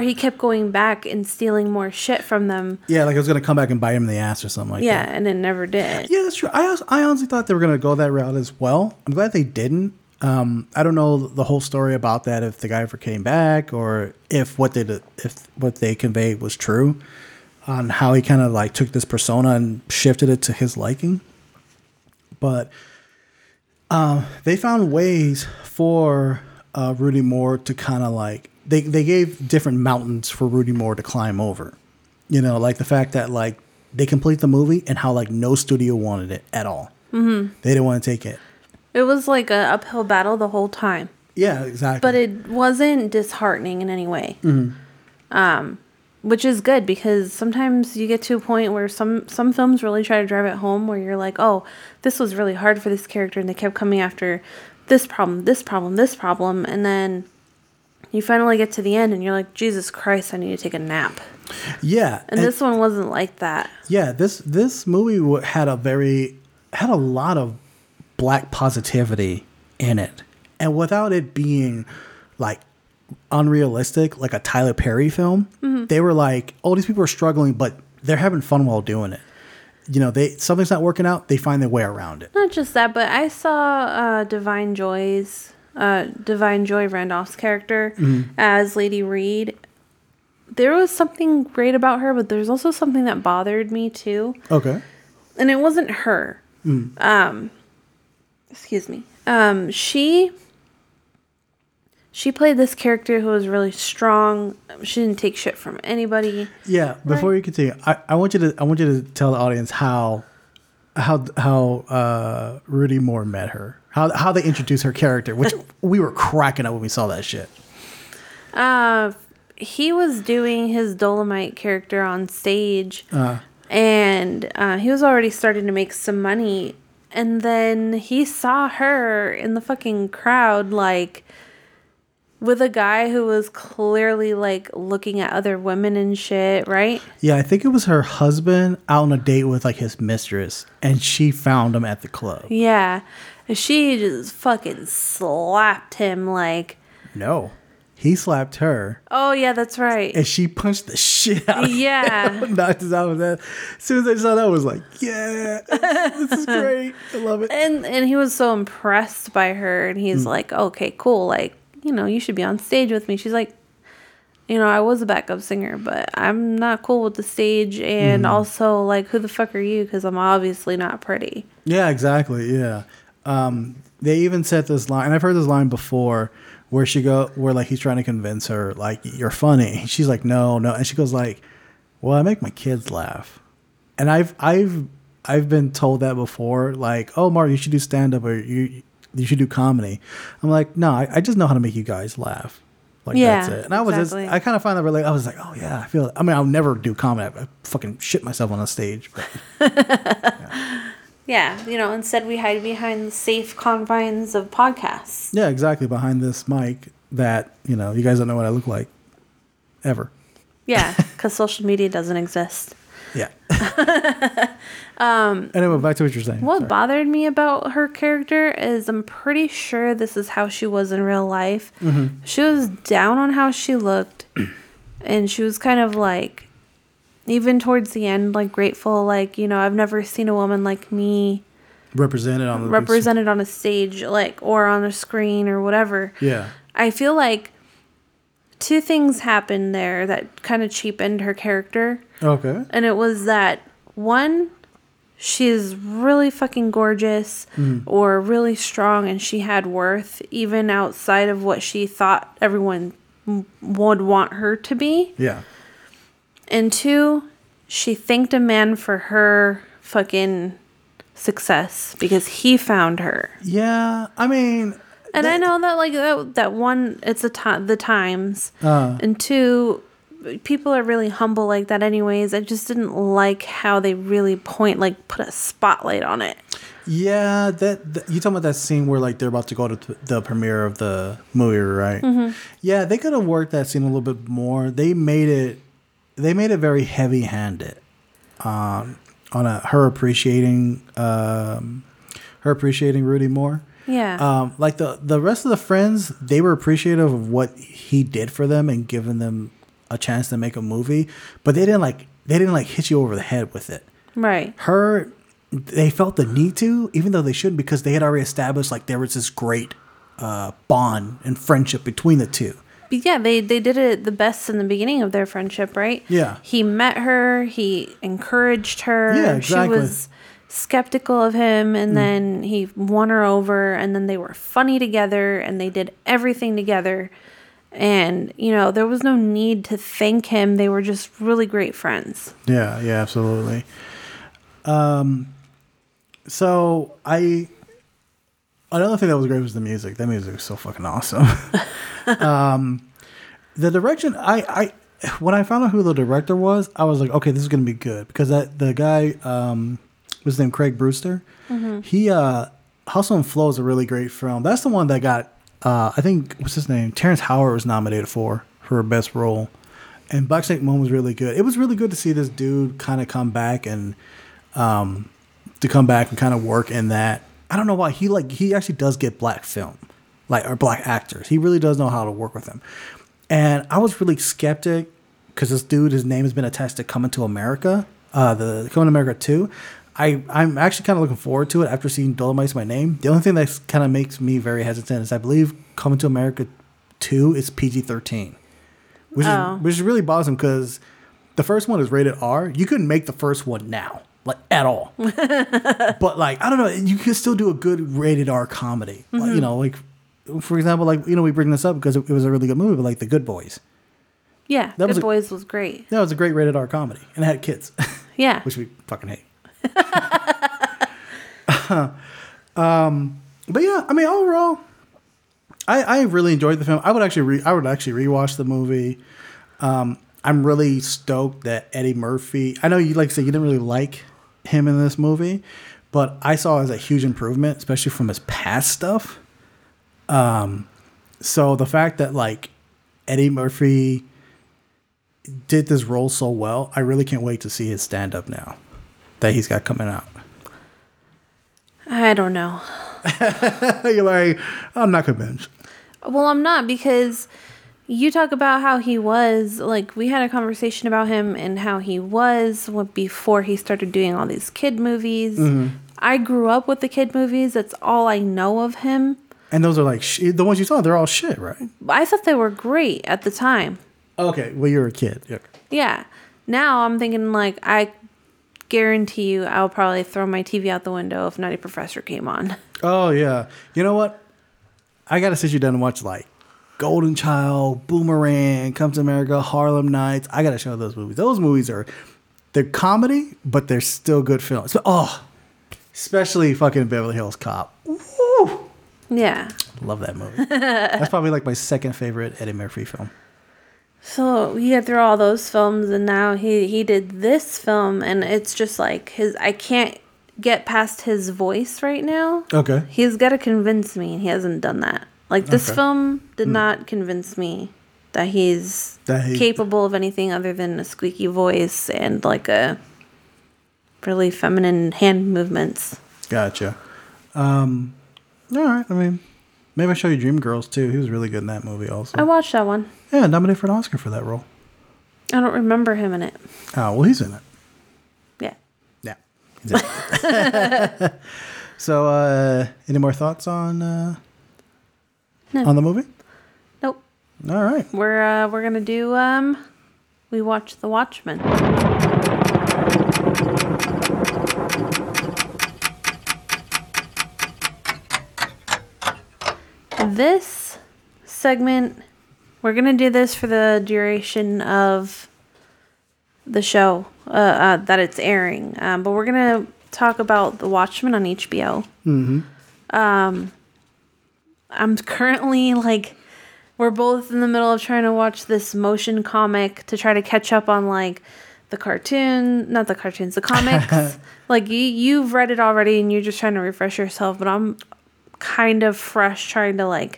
he kept going back and stealing more shit from them. Yeah, it was going to come back and bite him in the ass or something that. Yeah, and it never did. Yeah, that's true. I honestly thought they were going to go that route as well. I'm glad they didn't. I don't know the whole story about that, if the guy ever came back, or if what they conveyed was true, on how he kind of took this persona and shifted it to his liking. But they found ways for Rudy Moore to kind of they gave different mountains for Rudy Moore to climb over, the fact that they complete the movie and how no studio wanted it at all. Mm-hmm. They didn't want to take it. It was an uphill battle the whole time. Yeah, exactly. But it wasn't disheartening in any way, mm-hmm. Which is good, because sometimes you get to a point where some films really try to drive it home, where you're like, oh, this was really hard for this character, and they kept coming after this problem, and then you finally get to the end and you're like, Jesus Christ, I need to take a nap. Yeah. And this one wasn't like that. Yeah, this movie had a lot of black positivity in it, and without it being unrealistic, like a Tyler Perry film, mm-hmm. they were oh, these people are struggling, but they're having fun while doing it. Something's not working out, they find their way around it. Not just that, but I saw Divine Joy Randolph's character mm-hmm. as Lady Reed. There was something great about her, but there's also something that bothered me too. Okay. And it wasn't her. Mm. Excuse me. She played this character who was really strong. She didn't take shit from anybody. Yeah. Before you continue, I want you to tell the audience how Rudy Moore met her, how they introduced her character, which we were cracking up when we saw that shit. He was doing his Dolemite character on stage, and he was already starting to make some money, and then he saw her in the fucking crowd, with a guy who was clearly looking at other women and shit, right? Yeah, I think it was her husband out on a date with his mistress, and she found him at the club. Yeah, she just fucking slapped him. No, he slapped her. Oh yeah, that's right. And she punched the shit out of him. Knocked his out of that. As soon as I saw that, I was like, yeah, this is great. I love it. And he was so impressed by her, and he's like, okay, cool, you should be on stage with me. She's like, I was a backup singer, but I'm not cool with the stage. And also, who the fuck are you? Because I'm obviously not pretty. Yeah, exactly. Yeah. They even said this line, and I've heard this line before, where he's trying to convince her, you're funny. And she's like, no. And she goes well, I make my kids laugh. And I've been told that before. Oh, Mark, you should do stand-up, or you should do comedy. I'm like, no, I just know how to make you guys laugh. That's it. And I was just, I kind of find that really, I was like, oh yeah, I feel it. I mean, I'll never do comedy. I fucking shit myself on a stage. But, yeah. Instead we hide behind the safe confines of podcasts. Yeah, exactly. Behind this mic that, you guys don't know what I look like ever. Yeah. Cause social media doesn't exist. Yeah. Anyway, back to what you're saying. What bothered me about her character is I'm pretty sure this is how she was in real life. Mm-hmm. She was down on how she looked, and she was kind of even towards the end, grateful, I've never seen a woman like me. represented on a stage, like, or on a screen or whatever. Yeah. I feel like two things happened there that kind of cheapened her character. Okay. And it was that, one, she's really fucking gorgeous or really strong, and she had worth even outside of what she thought everyone would want her to be. Yeah. And two, she thanked a man for her fucking success because he found her. Yeah, I mean... And I know that, like, that one, it's the times. And two, people are really humble like that anyways. I just didn't like how they really put a spotlight on it. Yeah, you talking about that scene where, like, they're about to go to the premiere of the movie, right? Mm-hmm. Yeah, they could have worked that scene a little bit more. They made it very heavy-handed on her appreciating Rudy Moore. Yeah. Like the rest of the friends, they were appreciative of what he did for them and giving them a chance to make a movie, but they didn't hit you over the head with it. Right. Her, they felt the need to, even though they shouldn't, because they had already established, like, there was this great bond and friendship between the two. But yeah, they did it the best in the beginning of their friendship, right? Yeah. He met her. He encouraged her. Yeah, exactly. She was skeptical of him, and then he won her over, and then they were funny together, and they did everything together. And, you know, there was no need to thank him. They were just really great friends. Yeah, yeah, absolutely. Another thing that was great was the music. That music was so fucking awesome. The direction, when I found out who the director was, I was like, okay, this is going to be good. Because the guy, was named Craig Brewer. Mm-hmm. He, Hustle and Flow is a really great film. That's the one that got, I think, what's his name? Terrence Howard was nominated for best role. And Black Snake Moon was really good. It was really good to see this dude kind of come back and work in that. I don't know why he actually does get black film, or black actors. He really does know how to work with them. And I was really skeptic because this dude, his name has been attached to Coming to America, the Coming to America 2. I'm actually kind of looking forward to it after seeing Dolemite's My Name. The only thing that kind of makes me very hesitant is I believe Coming to America 2 is PG-13, which is really bothersome because the first one is rated R. You couldn't make the first one now. Like, at all. But, like, I don't know. You can still do a good rated R comedy. Mm-hmm. Like, you know, like, for example, like, you know, we bring this up because it was a really good movie, but, like, The Good Boys. Yeah, Good Boys was great. That was a great rated R comedy. And it had kids. Yeah. Which we fucking hate. But, yeah, I mean, overall, I really enjoyed the film. I would actually rewatch the movie. I'm really stoked that Eddie Murphy... I know, you like I said, you didn't really like him in this movie, but I saw it as a huge improvement, especially from his past stuff. So the fact that, like, Eddie Murphy did this role so well, I really can't wait to see his stand-up now that he's got coming out. I don't know. You're like, I'm not convinced. Well, I'm not, because... You talk about how he was, like, we had a conversation about him and how he was before he started doing all these kid movies. Mm-hmm. I grew up with the kid movies. That's all I know of him. And those are, like, the ones you saw, they're all shit, right? I thought they were great at the time. Okay. Well, you were a kid. Yeah. Yeah. Now I'm thinking, like, I guarantee you I'll probably throw my TV out the window if Nutty Professor came on. Oh, yeah. You know what? I got to sit you down and watch, like, Golden Child, Boomerang, Comes to America, Harlem Nights. I got to show those movies. Those movies are, they're comedy, but they're still good films. So, especially fucking Beverly Hills Cop. Woo! Yeah. Love that movie. That's probably, like, my second favorite Eddie Murphy film. So we had through all those films, and now he did this film, and it's just like I can't get past his voice right now. Okay. He's got to convince me, and he hasn't done that. Like, this film did not convince me that he's capable of anything other than a squeaky voice and, like, a really feminine hand movements. Gotcha. All right. I mean, maybe I show you Dreamgirls, too. He was really good in that movie also. I watched that one. Yeah, nominated for an Oscar for that role. I don't remember him in it. Oh, well, he's in it. Yeah. Yeah. He's in it. So, any more thoughts on the movie? Nope. All right. We're gonna do we watch The Watchmen. This segment, we're gonna do this for the duration of the show that it's airing, but we're gonna talk about The Watchmen on HBO. Mm-hmm. I'm currently we're both in the middle of trying to watch this motion comic to try to catch up on the comics. You've read it already and you're just trying to refresh yourself, but I'm kind of fresh trying to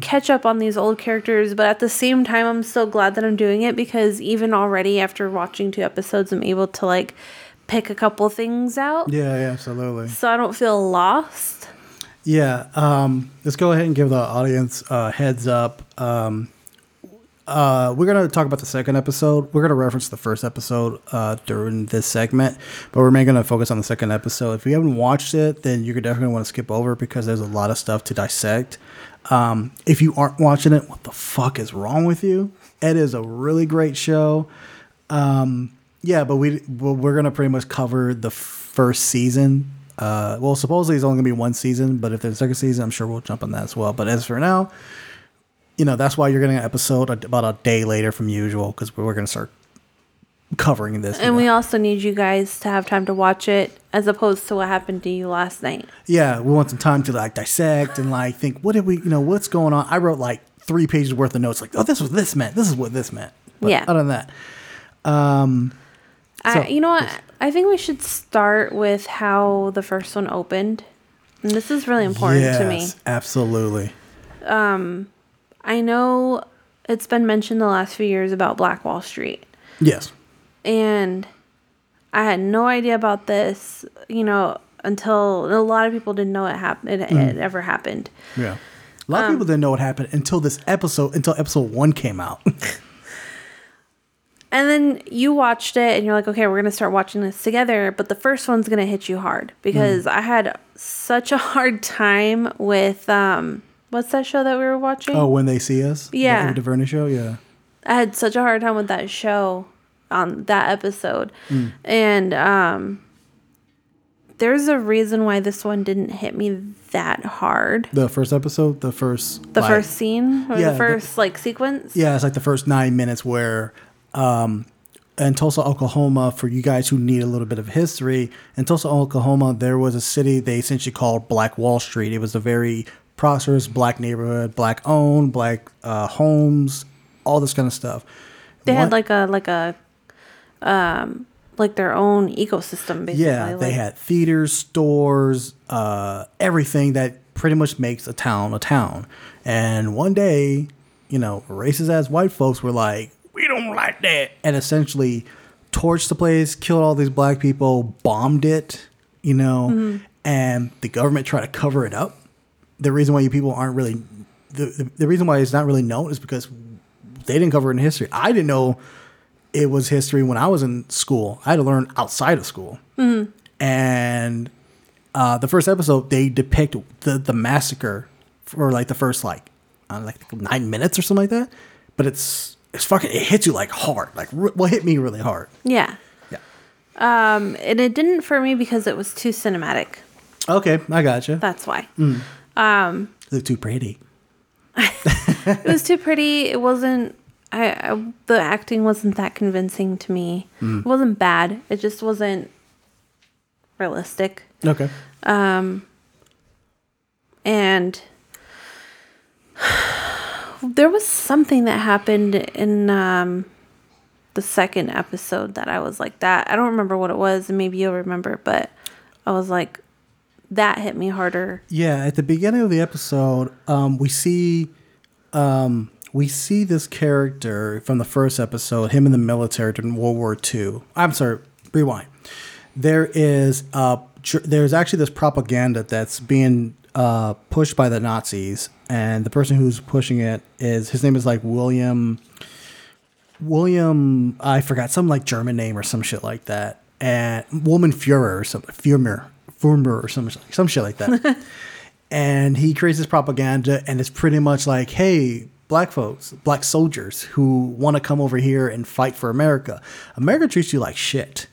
catch up on these old characters, but at the same time I'm so glad that I'm doing it because even already after watching 2 episodes I'm able to pick a couple things out. Yeah, absolutely. So I don't feel lost. Yeah, let's go ahead and give the audience a heads up. We're going to talk about the second episode. We're going to reference the first episode during this segment, but we're mainly going to focus on the second episode. If you haven't watched it, then you could definitely want to skip over because there's a lot of stuff to dissect. If you aren't watching it, what the fuck is wrong with you? It is a really great show. Yeah, but we're going to pretty much cover the first season. Well, supposedly it's only going to be one season, but if there's a second season, I'm sure we'll jump on that as well. But as for now... that's why you're getting an episode about a day later from usual because we're going to start covering this. And we also need you guys to have time to watch it as opposed to what happened to you last night. Yeah, we want some time to dissect and think, what did we, what's going on? I wrote 3 pages worth of notes this was this meant. This is what this meant. But yeah. Other than that. You know what? I think we should start with how the first one opened. And this is really important to me. Yes, absolutely. I know it's been mentioned the last few years about Black Wall Street. Yes. And I had no idea about this, until a lot of people didn't know it happened. It ever happened. Yeah. A lot of people didn't know it happened until episode 1 came out. And then you watched it and you're like, okay, we're going to start watching this together. But the first one's going to hit you hard because I had such a hard time with, what's that show that we were watching? Oh, When They See Us? Yeah. The DuVernay show? Yeah. I had such a hard time with that show on that episode. Mm. And there's a reason why this one didn't hit me that hard. The first episode? The first scene? Or the first sequence? Yeah, it's the first 9 minutes where... in Tulsa, Oklahoma, for you guys who need a little bit of history, in Tulsa, Oklahoma, there was a city they essentially called Black Wall Street. It was a very... prosperous black neighborhood, black owned, black homes, all this kind of stuff. They had their own ecosystem, basically. Yeah, they had theaters, stores, everything that pretty much makes a town a town. And one day, racist ass white folks were like, "We don't like that," and essentially torched the place, killed all these black people, bombed it, and the government tried to cover it up. The reason why you people aren't really, the reason why it's not really known is because they didn't cover it in history. I didn't know it was history when I was in school. I had to learn outside of school. Mm-hmm. And the first episode, they depict the massacre for the first 9 minutes or something like that. But it's fucking, it hits you hard. Hit me really hard. Yeah. Yeah. And it didn't for me because it was too cinematic. Okay, I gotcha. That's why. Mm. They're too pretty. It was too pretty. It wasn't. The acting wasn't that convincing to me. Mm. It wasn't bad. It just wasn't realistic. Okay. And there was something that happened in the second episode that I was like that. I don't remember what it was, and maybe you'll remember. But I was like. That hit me harder. Yeah, at the beginning of the episode, we see this character from the first episode, him in the military during World War II. I'm sorry, rewind. There's actually this propaganda that's being pushed by the Nazis, and the person who's pushing it is his name is William. I forgot some German name or some shit like that, and Woman Führer or something. Fumber or some shit like that. And he creates this propaganda, and it's pretty much like, hey, black folks, black soldiers who want to come over here and fight for America. America treats you like shit.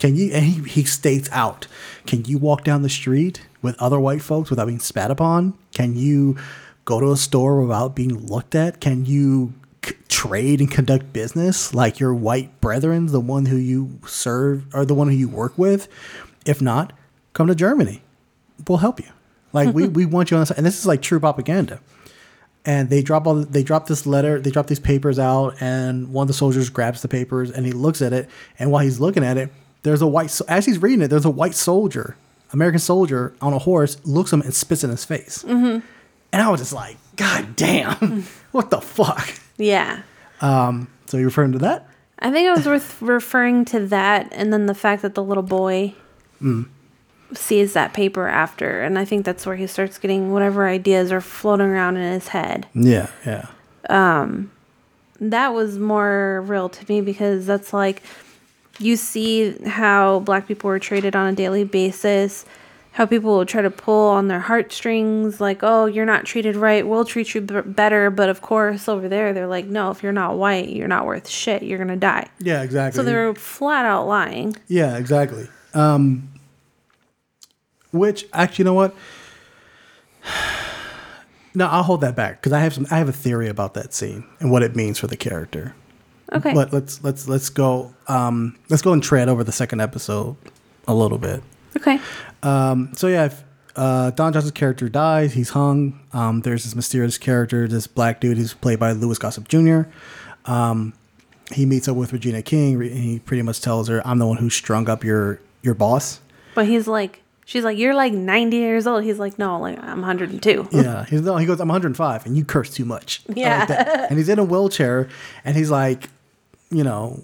Can you? And he states out, can you walk down the street with other white folks without being spat upon? Can you go to a store without being looked at? Can you trade and conduct business like your white brethren, the one who you serve or the one who you work with? If not, come to Germany. We'll help you. Like we want you on this. And this is like true propaganda. And they drop this letter, they drop these papers out, and one of the soldiers grabs the papers and he looks at it. And while he's looking at it, there's a white soldier, American soldier on a horse, looks him and spits in his face. Mm-hmm. And I was just like, God damn, what the fuck? Yeah. So you're referring to that? I think I was referring to that, and then the fact that the little boy sees that paper after, and I think that's where he starts getting whatever ideas are floating around in his head. Yeah, yeah. That was more real to me because that's like, you see how black people are treated on a daily basis, how people will try to pull on their heartstrings, like, oh, you're not treated right, we'll treat you better. But of course, over there, they're like, no, if you're not white, you're not worth shit, you're going to die. Yeah, exactly. So they're flat out lying. Yeah, exactly. Which, actually, you know what? No, I'll hold that back, because I have a theory about that scene and what it means for the character. Okay. But let's go and tread over the second episode a little bit. Okay. So yeah, Don Johnson's character dies. He's hung. There's this mysterious character, this black dude who's played by Louis Gossett Jr. He meets up with Regina King, and he pretty much tells her, "I'm the one who strung up your boss." But he's like, she's like, "You're like 90 years old." He's like, "No, like I'm 102." Yeah, he goes, "I'm 105, and you curse too much." Yeah, like that. And he's in a wheelchair, and he's like, you know,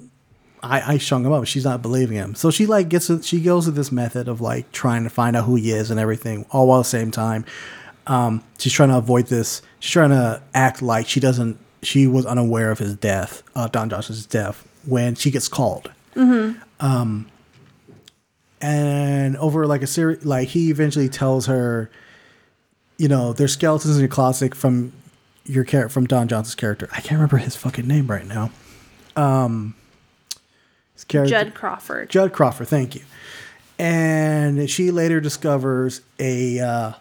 I strung him up. She's not believing him. So she like she goes to this method of like trying to find out who he is and everything, all while at the same time. She's trying to avoid this. She's trying to act like she was unaware of his death, Don Johnson's death, when she gets called. Mm-hmm. And over like a series, like he eventually tells her, you know, there's skeletons in your closet from your character, from Don Johnson's character. I can't remember his fucking name right now. Judd Crawford, thank you. And she later discovers a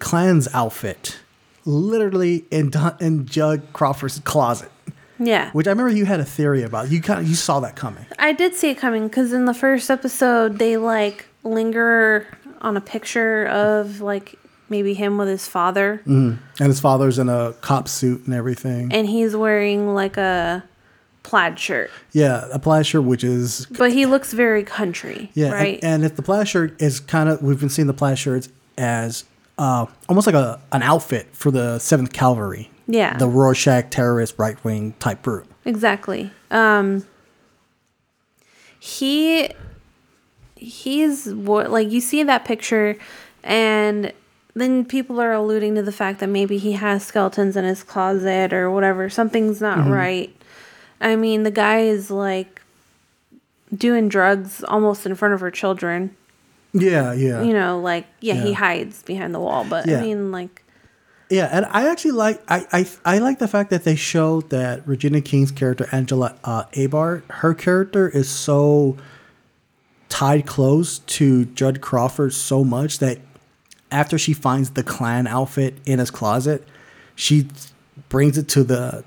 Klan's outfit literally in Judd Crawford's closet. Yeah. Which I remember you had a theory about. You saw that coming. I did see it coming, cuz in the first episode they like linger on a picture of like maybe him with his father. Mm. And his father's in a cop suit and everything. And he's wearing like a plaid shirt. Yeah, a plaid shirt, which is... But he looks very country, yeah, right? And if the plaid shirt is kind of... We've been seeing the plaid shirts as almost like an outfit for the 7th Cavalry. Yeah. The Rorschach terrorist right-wing type group. Exactly. He's... Like, you see that picture, and then people are alluding to the fact that maybe he has skeletons in his closet or whatever. Something's not right. I mean, the guy is, like, doing drugs almost in front of her children. Yeah, yeah. You know, like, yeah. He hides behind the wall, but, yeah. I mean, like... Yeah, and I actually like... I like the fact that they showed that Regina King's character, Angela Abar, her character is so tied close to Judd Crawford so much that after she finds the Klan outfit in his closet, she brings it to the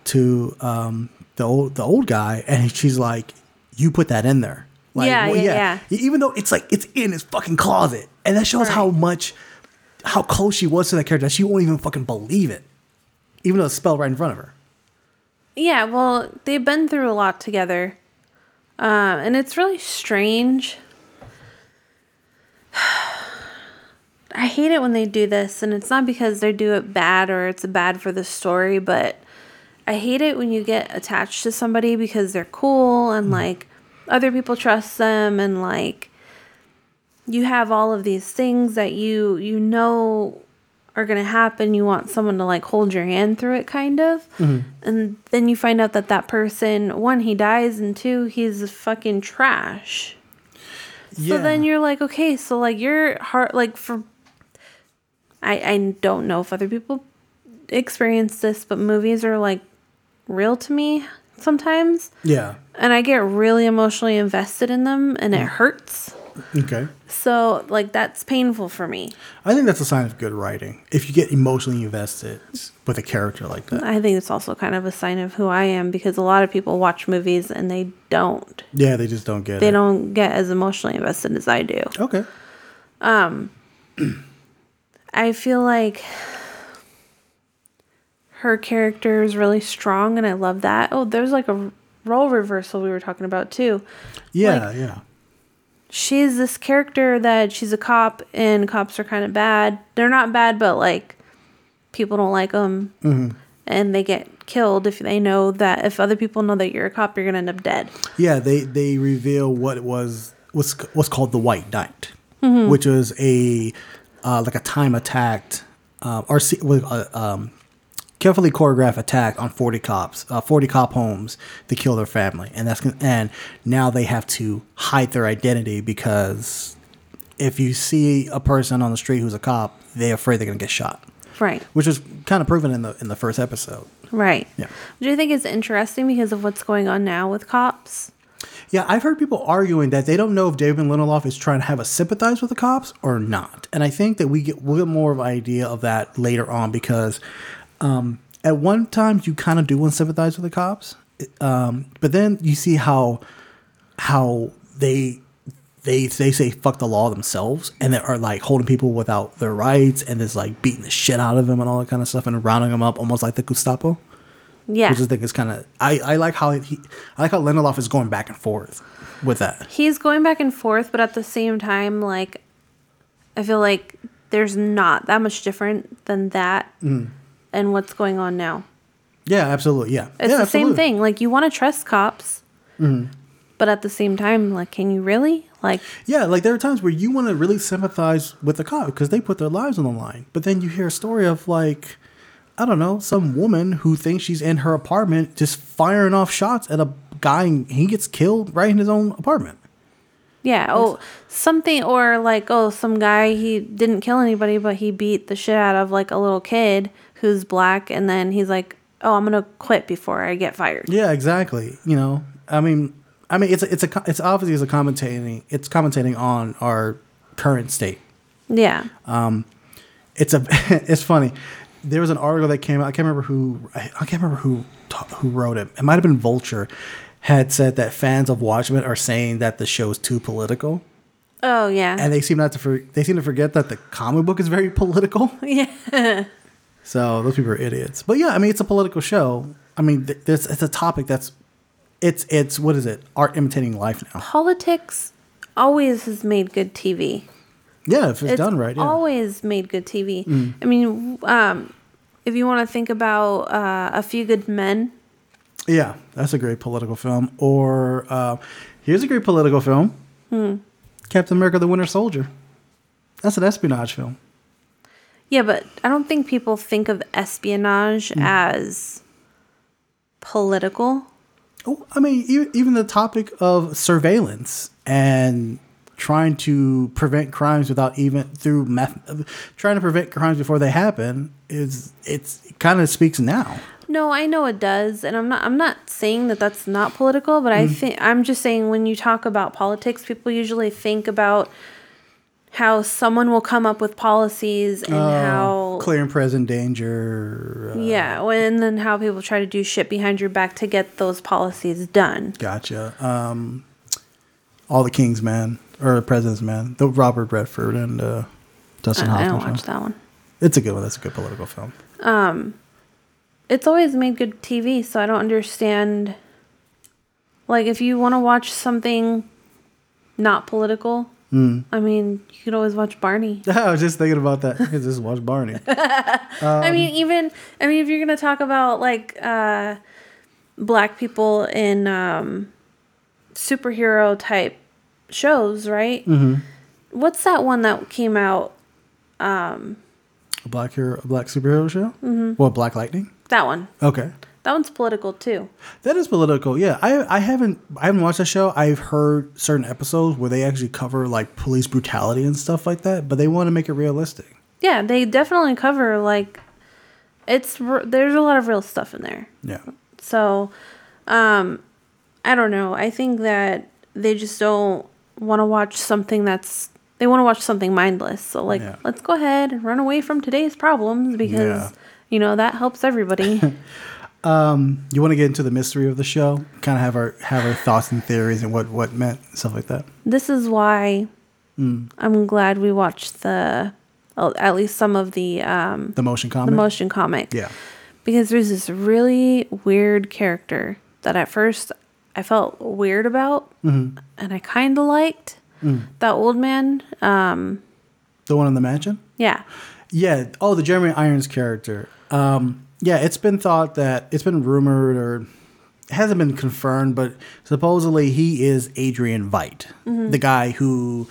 old guy, and she's like, "You put that in there." Like, yeah. Even though it's like it's in his fucking closet, and that shows how close she was to that character. She won't even fucking believe it, even though it's spelled right in front of her. Yeah, well, they've been through a lot together, and it's really strange. I hate it when they do this, and it's not because they do it bad or it's bad for the story, but I hate it when you get attached to somebody because they're cool and, like, other people trust them and, like, you have all of these things that you know are going to happen. You want someone to, like, hold your hand through it, kind of. Mm-hmm. And then you find out that person, one, he dies, and two, he's fucking trash. So then you're like, okay, so like your heart, like for, I don't know if other people experience this, but movies are like real to me sometimes. Yeah. And I get really emotionally invested in them and it hurts. Okay. So like that's painful for me. I think that's a sign of good writing. If you get emotionally invested with a character like that. I think it's also kind of a sign of who I am, because a lot of people watch movies and they don't. Yeah, they just don't get it. They don't get as emotionally invested as I do. Okay. I feel like her character is really strong and I love that. Oh, there's like a role reversal we were talking about too. Yeah, like, yeah. She's this character that she's a cop, and cops are kind of bad. They're not bad, but like people don't like them, and they get killed if they know that. If other people know that you're a cop, you're gonna end up dead. Yeah, they reveal what was what's called the White Knight, which was a like a time attacked carefully choreographed attack on 40 cop homes to kill their family. And now they have to hide their identity, because if you see a person on the street who's a cop, they're afraid they're going to get shot. Right. Which was kind of proven in the first episode. Right. Yeah. Do you think it's interesting because of what's going on now with cops? Yeah, I've heard people arguing that they don't know if David Lindelof is trying to have us sympathize with the cops or not. And I think that we'll get more of an idea of that later on, because at one time you kind of do want to sympathize with the cops, but then you see how they say fuck the law themselves, and they are like holding people without their rights, and there's like beating the shit out of them and all that kind of stuff, and rounding them up almost like the Gestapo. Yeah, which I think is kind of I like how Lindelof is going back and forth with that. He's going back and forth, but at the same time, like I feel like there's not that much different than that. And what's going on now. Yeah, absolutely. Yeah. It's the absolutely. Same thing. Like, you want to trust cops, but at the same time, like, can you really? Like, yeah, like there are times where you want to really sympathize with the cop because they put their lives on the line. But then you hear a story of, like, I don't know, some woman who thinks she's in her apartment just firing off shots at a guy and he gets killed right in his own apartment. Yeah. Oh, something, or like, oh, some guy, he didn't kill anybody, but he beat the shit out of like a little kid who's black, and then he's like, "Oh, I'm gonna quit before I get fired." Yeah, exactly. You know, I mean, it's obviously is a commentating. It's commentating on our current state. Yeah. It's funny. There was an article that came out. I can't remember who wrote it. It might have been Vulture. Had said that fans of Watchmen are saying that the show is too political. Oh yeah. And they seem to forget that the comic book is very political. Yeah. So those people are idiots. But yeah, I mean, it's a political show. I mean, it's a topic that's, it's what is it? Art imitating life now. Politics always has made good TV. Yeah, if it's done right. Yeah. Always made good TV. I mean, if you want to think about A Few Good Men. Yeah, that's a great political film. Or here's a great political film. Captain America: The Winter Soldier. That's an espionage film. Yeah, but I don't think people think of espionage as political. Oh, I mean, even the topic of surveillance and trying to prevent crimes trying to prevent crimes before they happen it kind of speaks now. No, I know it does, and I'm not saying that that's not political, but I'm just saying when you talk about politics, people usually think about how someone will come up with policies and how clear and present danger. Yeah, and then how people try to do shit behind your back to get those policies done. Gotcha. All the King's Man or the President's Man, the Robert Redford and Dustin Hoffman. I don't watch that one. It's a good one. That's a good political film. It's always made good TV, so I don't understand. Like, if you want to watch something not political, I mean, you could always watch Barney. I was just thinking about that. You could just watch Barney. I mean, if you're going to talk about, like, black people in superhero-type shows, right? What's that one that came out? A black superhero show? Well, Black Lightning? That one. Okay. That one's political too. That is political, yeah. I haven't watched that show. I've heard certain episodes where they actually cover like police brutality and stuff like that, but they want to make it realistic. Yeah, they definitely cover like there's a lot of real stuff in there. Yeah. So, I don't know. I think that they just don't want to watch something they want to watch something mindless. So like, Let's go ahead and run away from today's problems because you know that helps everybody. You want to get into the mystery of the show, kind of have our thoughts and theories and what meant, stuff like that. This is why I'm glad we watched at least some of the motion comic. The motion comic, yeah, because there's this really weird character that at first I felt weird about, and I kind of liked that old man, the one in the mansion. Yeah, yeah. Oh, the Jeremy Irons character. Yeah, it's been rumored or hasn't been confirmed, but supposedly he is Adrian Veidt, the guy who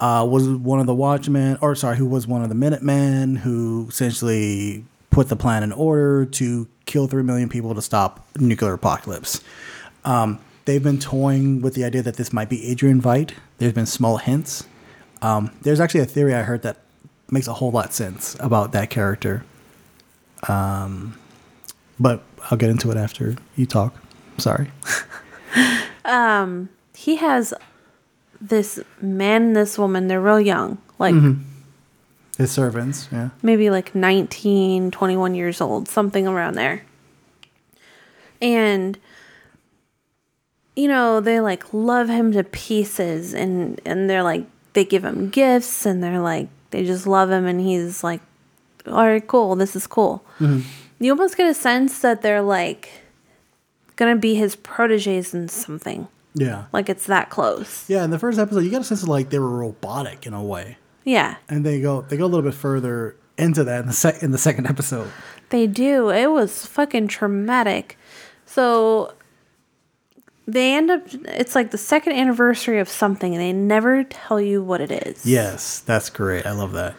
was one of the Watchmen, who was one of the Minutemen, who essentially put the plan in order to kill 3 million people to stop nuclear apocalypse. They've been toying with the idea that this might be Adrian Veidt. There's been small hints. There's actually a theory I heard that makes a whole lot of sense about that character. But I'll get into it after you talk. Sorry. He has this man and this woman. They're real young. Like his servants, yeah. Maybe like 19, 21 years old, something around there. And you know, they like love him to pieces and they're like they give him gifts and they're like they just love him and he's like, all right, cool. This is cool. You almost get a sense that they're like gonna be his proteges in something. Yeah, like it's that close. Yeah, in the first episode, you got a sense of like they were robotic in a way. Yeah, and they go a little bit further into that in the second episode. They do. It was fucking traumatic. So they end up. It's like the second anniversary of something, and they never tell you what it is. Yes, that's great. I love that.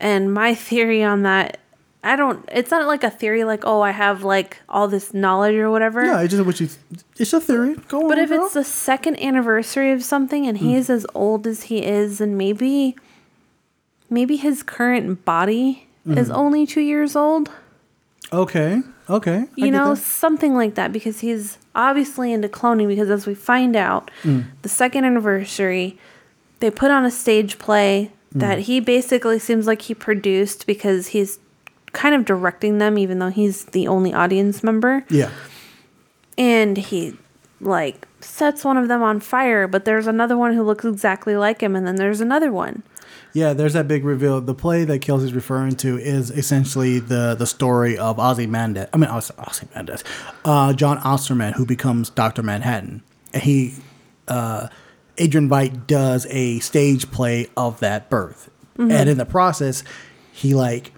And my theory on that, it's not like a theory like, oh, I have like all this knowledge or whatever. Yeah, it's a theory. Go on. But if it's the second anniversary of something and he's as old as he is, and maybe his current body is only 2 years old. Okay. You know, something like that, because he's obviously into cloning, because as we find out, the second anniversary, they put on a stage play that he basically seems like he produced, because he's kind of directing them, even though he's the only audience member. Yeah. And he, like, sets one of them on fire, but there's another one who looks exactly like him, and then there's another one. Yeah, there's that big reveal. The play that Kelsey's referring to is essentially the story of Ozymandias. I mean, Ozymandias. John Osterman, who becomes Dr. Manhattan. And he... Adrian Veidt does a stage play of that birth. And in the process, he has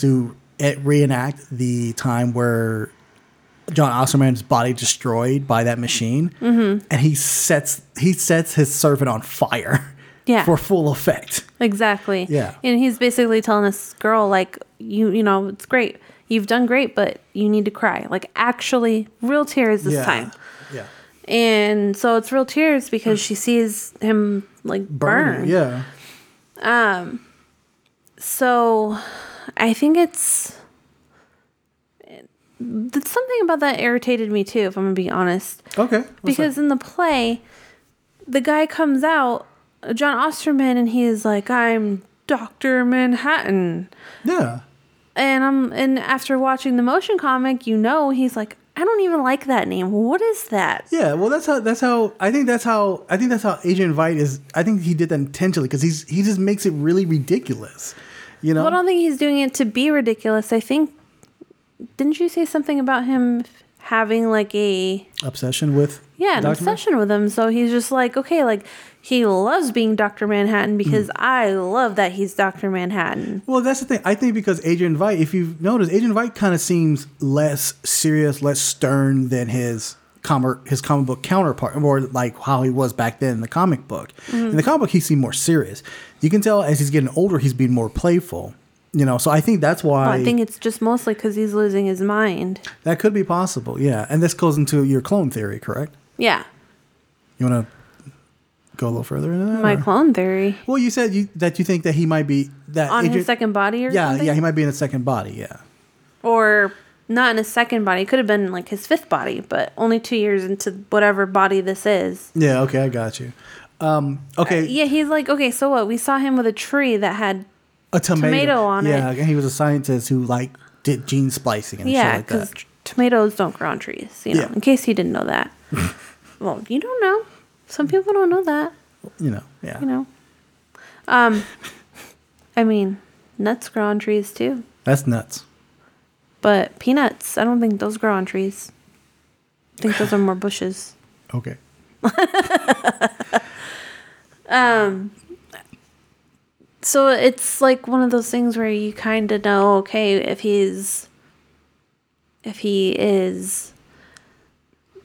to reenact the time where John Osterman's body destroyed by that machine. And he sets his servant on fire for full effect. Exactly. Yeah. And he's basically telling this girl, like, you know, it's great. You've done great, but you need to cry. Like, actually, real tears this time. Yeah. And so it's real tears because she sees him like burn. Yeah. So I think something about that irritated me too, if I'm going to be honest. Okay. Because in the play, the guy comes out, John Osterman, and he is like, I'm Dr. Manhattan. Yeah. And after watching the motion comic, you know, he's like, I don't even like that name. What is that? Yeah, well, I think that's how Adrian Veidt is. I think he did that intentionally because he just makes it really ridiculous. You know, well, I don't think he's doing it to be ridiculous. I think, didn't you say something about him having like a obsession with? Yeah, an obsession with him. So he's just like, okay, like he loves being Dr. Manhattan because I love that he's Dr. Manhattan. Well, that's the thing. I think because Adrian Veidt, if you've noticed, Adrian Veidt kind of seems less serious, less stern than his comic book counterpart, or like how he was back then in the comic book. In the comic book, he seemed more serious. You can tell as he's getting older, he's being more playful. You know, so I think that's why... Well, I think it's just mostly because he's losing his mind. That could be possible, yeah. And this goes into your clone theory, correct? Yeah. You want to go a little further into that? Clone theory? Well, you said that you think that he might be... his second body or something? Yeah, he might be in a second body, yeah. Or not in a second body. It could have been like his fifth body, but only 2 years into whatever body this is. Yeah, okay, I got you. He's like, okay, so what? We saw him with a tree that had... A tomato on it. Yeah, and he was a scientist who did gene splicing and shit like that. Yeah, because tomatoes don't grow on trees, in case you didn't know that. Well, you don't know. Some people don't know that. Nuts grow on trees too. That's nuts. But peanuts, I don't think those grow on trees. I think those are more bushes. Okay. So it's like one of those things where you kind of know, okay, if he is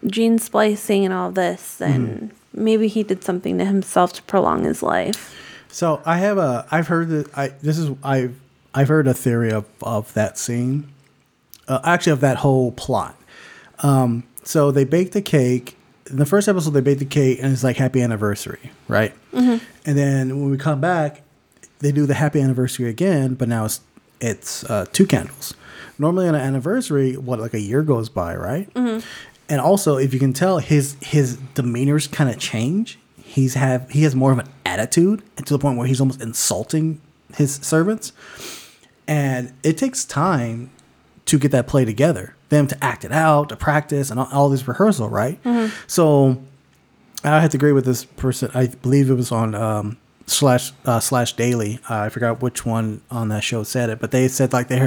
gene splicing and all this, then maybe he did something to himself to prolong his life. So I've heard a theory of that scene, actually of that whole plot. So they baked a cake. In the first episode, they baked the cake and it's like happy anniversary, right? Mm-hmm. And then when we come back, they do the happy anniversary again, but now it's 2 candles. Normally on an anniversary, a year goes by, right? Mm-hmm. And also, if you can tell, his demeanors kind of change. He has more of an attitude, and to the point where he's almost insulting his servants. And it takes time to get that play together, them to act it out, to practice, and all this rehearsal, right? Mm-hmm. So I had to agree with this person. I believe it was on... slash daily. I forgot which one on that show said it, but they said there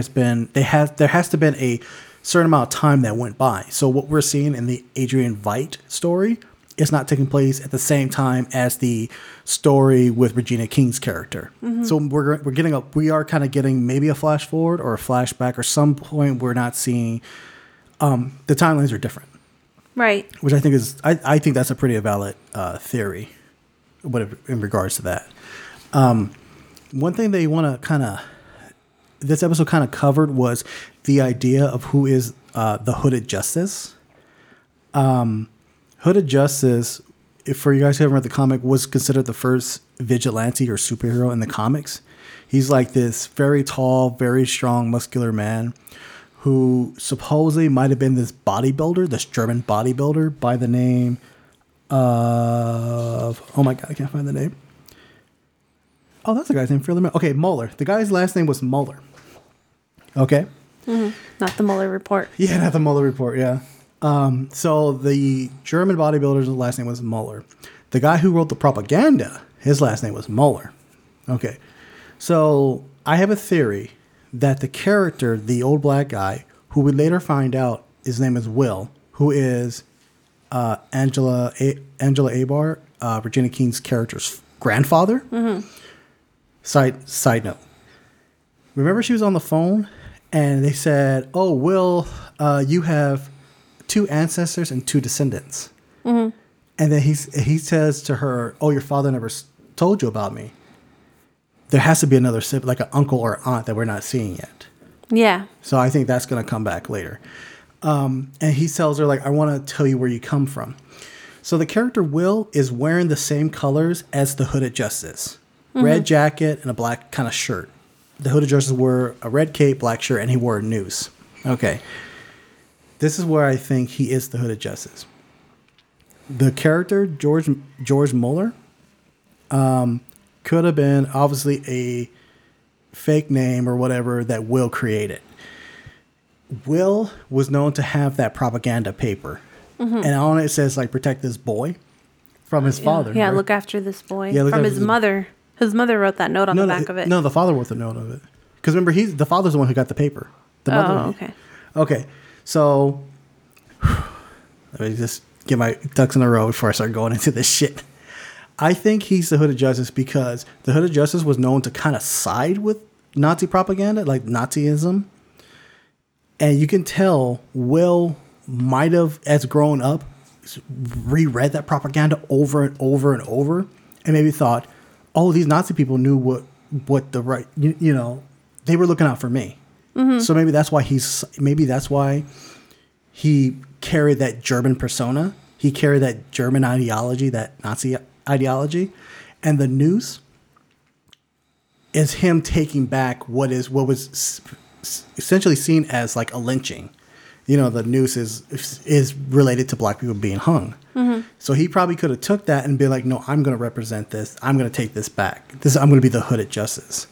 has to been a certain amount of time that went by. So what we're seeing in the Adrian Veidt story is not taking place at the same time as the story with Regina King's character. Mm-hmm. So we are kind of getting maybe a flash forward or a flashback or some point we're not seeing. The timelines are different, right? Which I think I think that's a pretty valid theory. In regards to that, one thing they want to this episode kind of covered was the idea of who is the Hooded Justice. Hooded Justice, for you guys who haven't read the comic, was considered the first vigilante or superhero in the comics. He's like this very tall, very strong, muscular man who supposedly might have been this bodybuilder, this German bodybuilder by the name. Oh my god, I can't find the name. Oh, that's the guy's name. Okay, Mueller. The guy's last name was Mueller. Okay. Mm-hmm. Not the Mueller report. Yeah, not the Mueller report. Yeah. So the German bodybuilder's last name was Mueller. The guy who wrote the propaganda, his last name was Mueller. Okay. So I have a theory that the character, the old black guy, who we later find out his name is Will, who is. Angela Abar, Regina King's character's grandfather. Mm-hmm. Side note. Remember she was on the phone and they said, oh, Will, you have 2 ancestors and 2 descendants. Mm-hmm. And then he says to her, oh, your father never told you about me. There has to be another sibling, like an uncle or aunt that we're not seeing yet. Yeah. So I think that's going to come back later. And he tells her, I want to tell you where you come from. So the character Will is wearing the same colors as the Hooded Justice. Mm-hmm. Red jacket and a black kind of shirt. The Hooded Justice wore a red cape, black shirt, and he wore a noose. Okay. This is where I think he is the Hooded Justice. The character, George Mueller, could have been obviously a fake name or whatever that Will created. Will was known to have that propaganda paper. Mm-hmm. And on it says, protect this boy from his father. Yeah, right? Look after this boy. Yeah, from his mother. His mother wrote that note on the back of it. No, the father wrote the note of it. Because remember, the father's the one who got the paper. The mother. Okay. Okay. So, let me just get my ducks in a row before I start going into this shit. I think he's the Hooded Justice because the Hooded Justice was known to kind of side with Nazi propaganda, like Nazism. And you can tell Will might have, as grown up, reread that propaganda over and over and over, and maybe thought, "Oh, these Nazi people knew what the right, they were looking out for me. Mm-hmm. So maybe that's why he carried that German persona. He carried that German ideology, that Nazi ideology. And the news is him taking back what was essentially seen as like a lynching. You know, the noose is related to black people being hung. Mm-hmm. So he probably could have took that and be like, no, I'm going to represent this. I'm going to take this back. I'm going to be the hood of justice.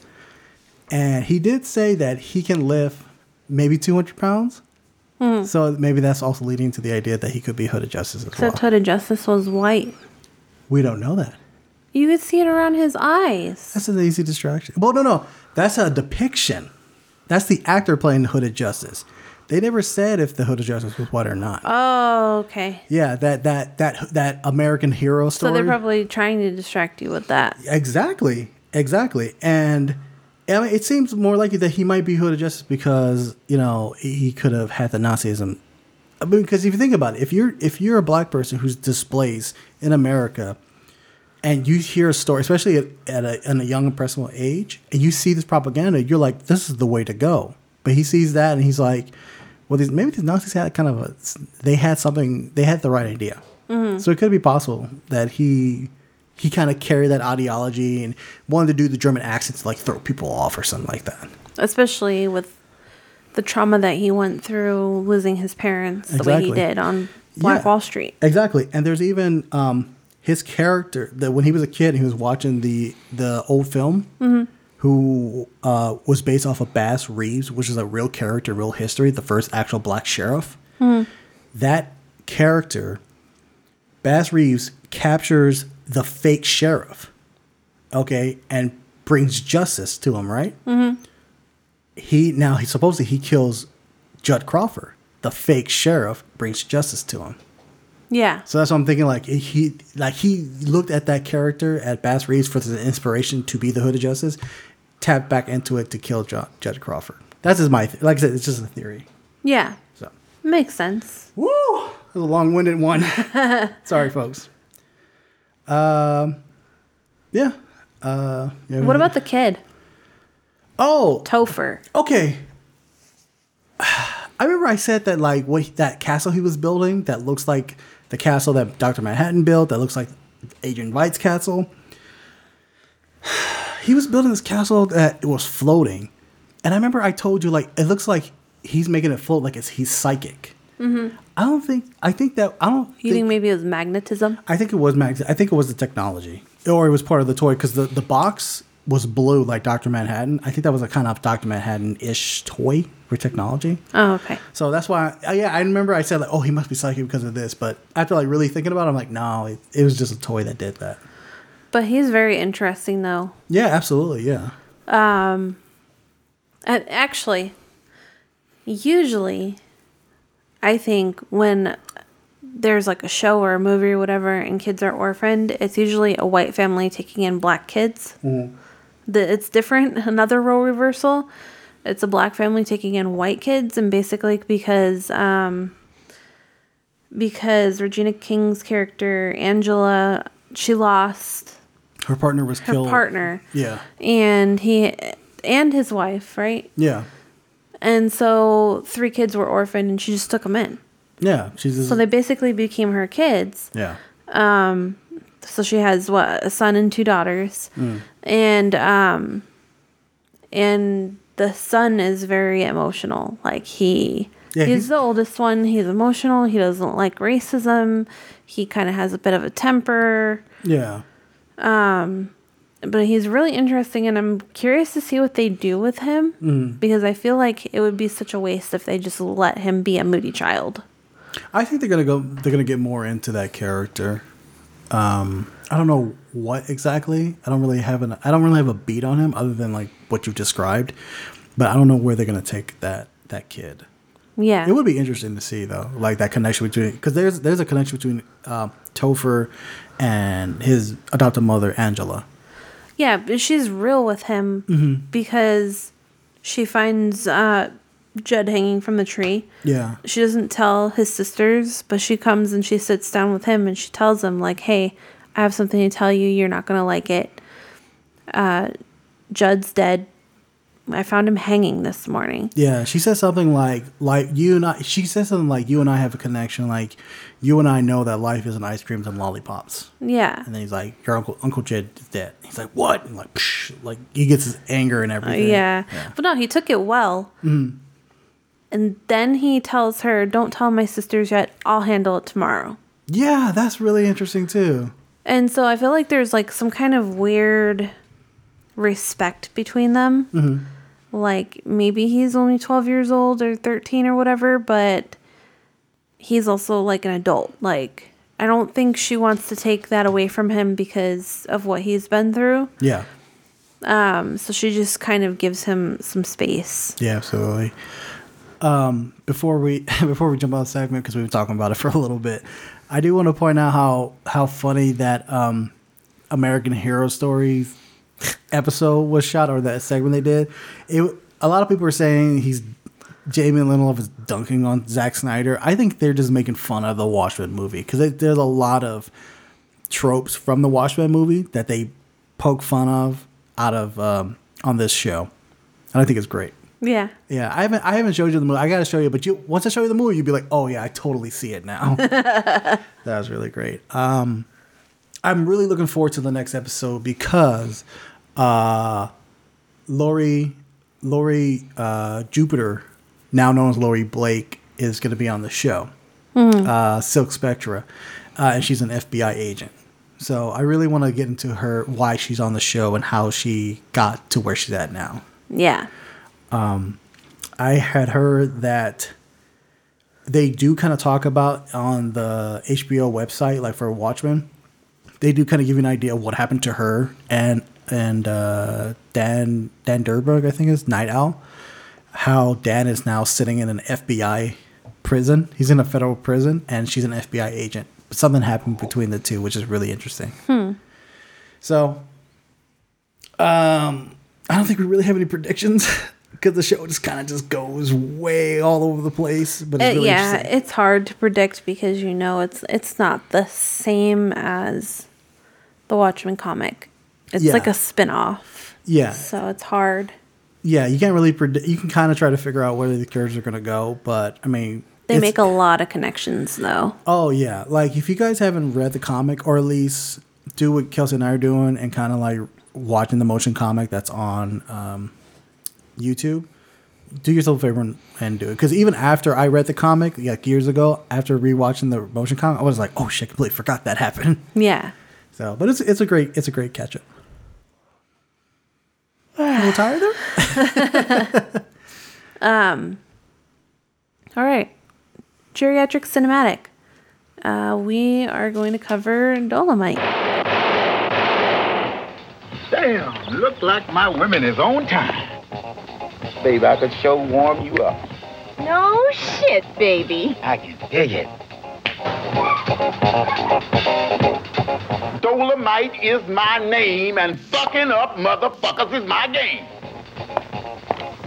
And he did say that he can lift maybe 200 pounds. Mm-hmm. So maybe that's also leading to the idea that he could be hood of justice as well. Except hood of justice was white. We don't know that. You could see it around his eyes. That's an easy distraction. Well, no. That's a depiction. That's the actor playing the hood of justice. They never said if the Hood of Justice was white or not. Oh, okay. Yeah, that American hero story. So they're probably trying to distract you with that. Exactly. And I mean, it seems more likely that he might be Hood of Justice because, you know, he could have had the Nazism. I mean, because if you think about it, if you're a black person who's displaced in America and you hear a story, especially at a young, impressionable age, and you see this propaganda, you're like, this is the way to go. But he sees that and he's like, well, maybe these Nazis had they had the right idea. Mm-hmm. So it could be possible that he kind of carried that ideology and wanted to do the German accent to like throw people off or something like that. Especially with the trauma that he went through losing his parents the way he did on Black Wall Street. Exactly. And there's even his character that when he was a kid, he was watching the old film. Mm-hmm. Who was based off of Bass Reeves, which is a real character, real history, the first actual black sheriff. Mm. That character, Bass Reeves, captures the fake sheriff, okay, and brings justice to him, right? Mm-hmm. He supposedly he kills Judd Crawford. The fake sheriff brings justice to him. Yeah. So that's what I'm thinking. Like he looked at that character at Bass Reeves for the inspiration to be the Hood of Justice, tapped back into it to kill Judd Crawford. That's just my like I said. It's just a theory. Yeah. So makes sense. Woo! That was a long-winded one. Sorry, folks. Yeah. What about the kid? Oh, Topher. Okay. I remember I said that like that castle he was building that looks like. The castle that Dr. Manhattan built that looks like Adrian Veidt's castle. He was building this castle that was floating. And I remember I told you, like, it looks like he's making it float like he's psychic. Mm-hmm. You think maybe it was magnetism? I think it was magnetism. I think it was the technology. Or it was part of the toy because the box was blue like Dr. Manhattan. I think that was a kind of Dr. Manhattan-ish toy for technology. Oh, okay. So that's why, I remember I said, like, oh, he must be psychic because of this. But after, like, really thinking about it, I'm like, no, it was just a toy that did that. But he's very interesting, though. Yeah, absolutely, yeah. And actually, usually, I think when there's, like, a show or a movie or whatever and kids are orphaned, it's usually a white family taking in black kids. Mm-hmm. It's different. Another role reversal. It's a black family taking in white kids, and basically because Regina King's character Angela, she lost her partner was her killed. Her partner, yeah, and he and his wife, right? Yeah, and so 3 kids were orphaned, and she just took them in. Yeah, so they basically became her kids. Yeah. So she has a son and 2 daughters, and the son is very emotional. Like he's the oldest one. He's emotional. He doesn't like racism. He kind of has a bit of a temper. Yeah. But he's really interesting, and I'm curious to see what they do with him because I feel like it would be such a waste if they just let him be a moody child. I think they're gonna get more into that character. I don't know what exactly. I don't really have a beat on him other than like what you described, but I don't know where they're gonna take that kid. Yeah, it would be interesting to see though, like that connection between because there's a connection between Topher and his adoptive mother Angela. Yeah, but she's real with him because she finds Judd hanging from the tree. Yeah. She doesn't tell his sisters, but she comes and she sits down with him and she tells him, like, hey, I have something to tell you. You're not going to like it. Judd's dead. I found him hanging this morning. Yeah, she says something like you and I. She says something like, you and I have a connection. Like, you and I know that life isn't ice creams and lollipops. Yeah. And then he's like, your uncle Jed is dead. He's like, what? And like, psh, like he gets his anger and everything. Yeah, but no, he took it well. Mm-hmm. And then he tells her, "Don't tell my sisters yet. I'll handle it tomorrow." Yeah, that's really interesting too. And so I feel like there's like some kind of weird respect between them. Mm-hmm. Like maybe he's only 12 years old or 13 or whatever, but he's also like an adult. Like, I don't think she wants to take that away from him because of what he's been through. Yeah. So she just kind of gives him some space. Yeah, absolutely. Before we jump out of the segment, because we've been talking about it for a little bit, I do want to point out how funny that American Hero Stories episode was shot, or that segment they did. A lot of people are saying Jamie Lindelof is dunking on Zack Snyder. I think they're just making fun of the Watchmen movie, because there's a lot of tropes from the Watchmen movie that they poke fun of out of on this show, and I think it's great. Yeah. Yeah. I haven't showed you the movie. I gotta show you, but once I show you the movie, you'll be like, oh yeah, I totally see it now. That was really great. I'm really looking forward to the next episode because Lori Jupiter, now known as Lori Blake, is gonna be on the show. Mm-hmm. Silk Spectra. And she's an FBI agent. So I really wanna get into her, why she's on the show and how she got to where she's at now. Yeah. I had heard that they do kind of talk about on the HBO website, like for Watchmen, they do kind of give you an idea of what happened to her and Dan Durberg, I think, is Night Owl. How Dan is now sitting in an FBI prison. He's in a federal prison, and she's an FBI agent. But something happened between the two, which is really interesting. So, I don't think we really have any predictions. Because the show just goes way all over the place, but it's really interesting. It's hard to predict because it's not the same as the Watchmen comic. It's like a spin-off. Yeah, so it's hard. Yeah, you can't really predict. You can kind of try to figure out where the characters are going to go, but I mean, they make a lot of connections though. Oh yeah, like if you guys haven't read the comic, or at least do what Kelsey and I are doing and kind of like watching the motion comic that's on YouTube, do yourself a favor and do it, because even after I read the comic like years ago, after rewatching the motion comic, I was like, oh shit, completely forgot that happened. Yeah. So, but it's a great catch up. A little tired there. All right, geriatric cinematic. We are going to cover Dolemite. Damn, look like my women is on time. Babe, I could show warm you up. No shit, baby. I can dig it. Dolemite is my name, and fucking up motherfuckers is my game.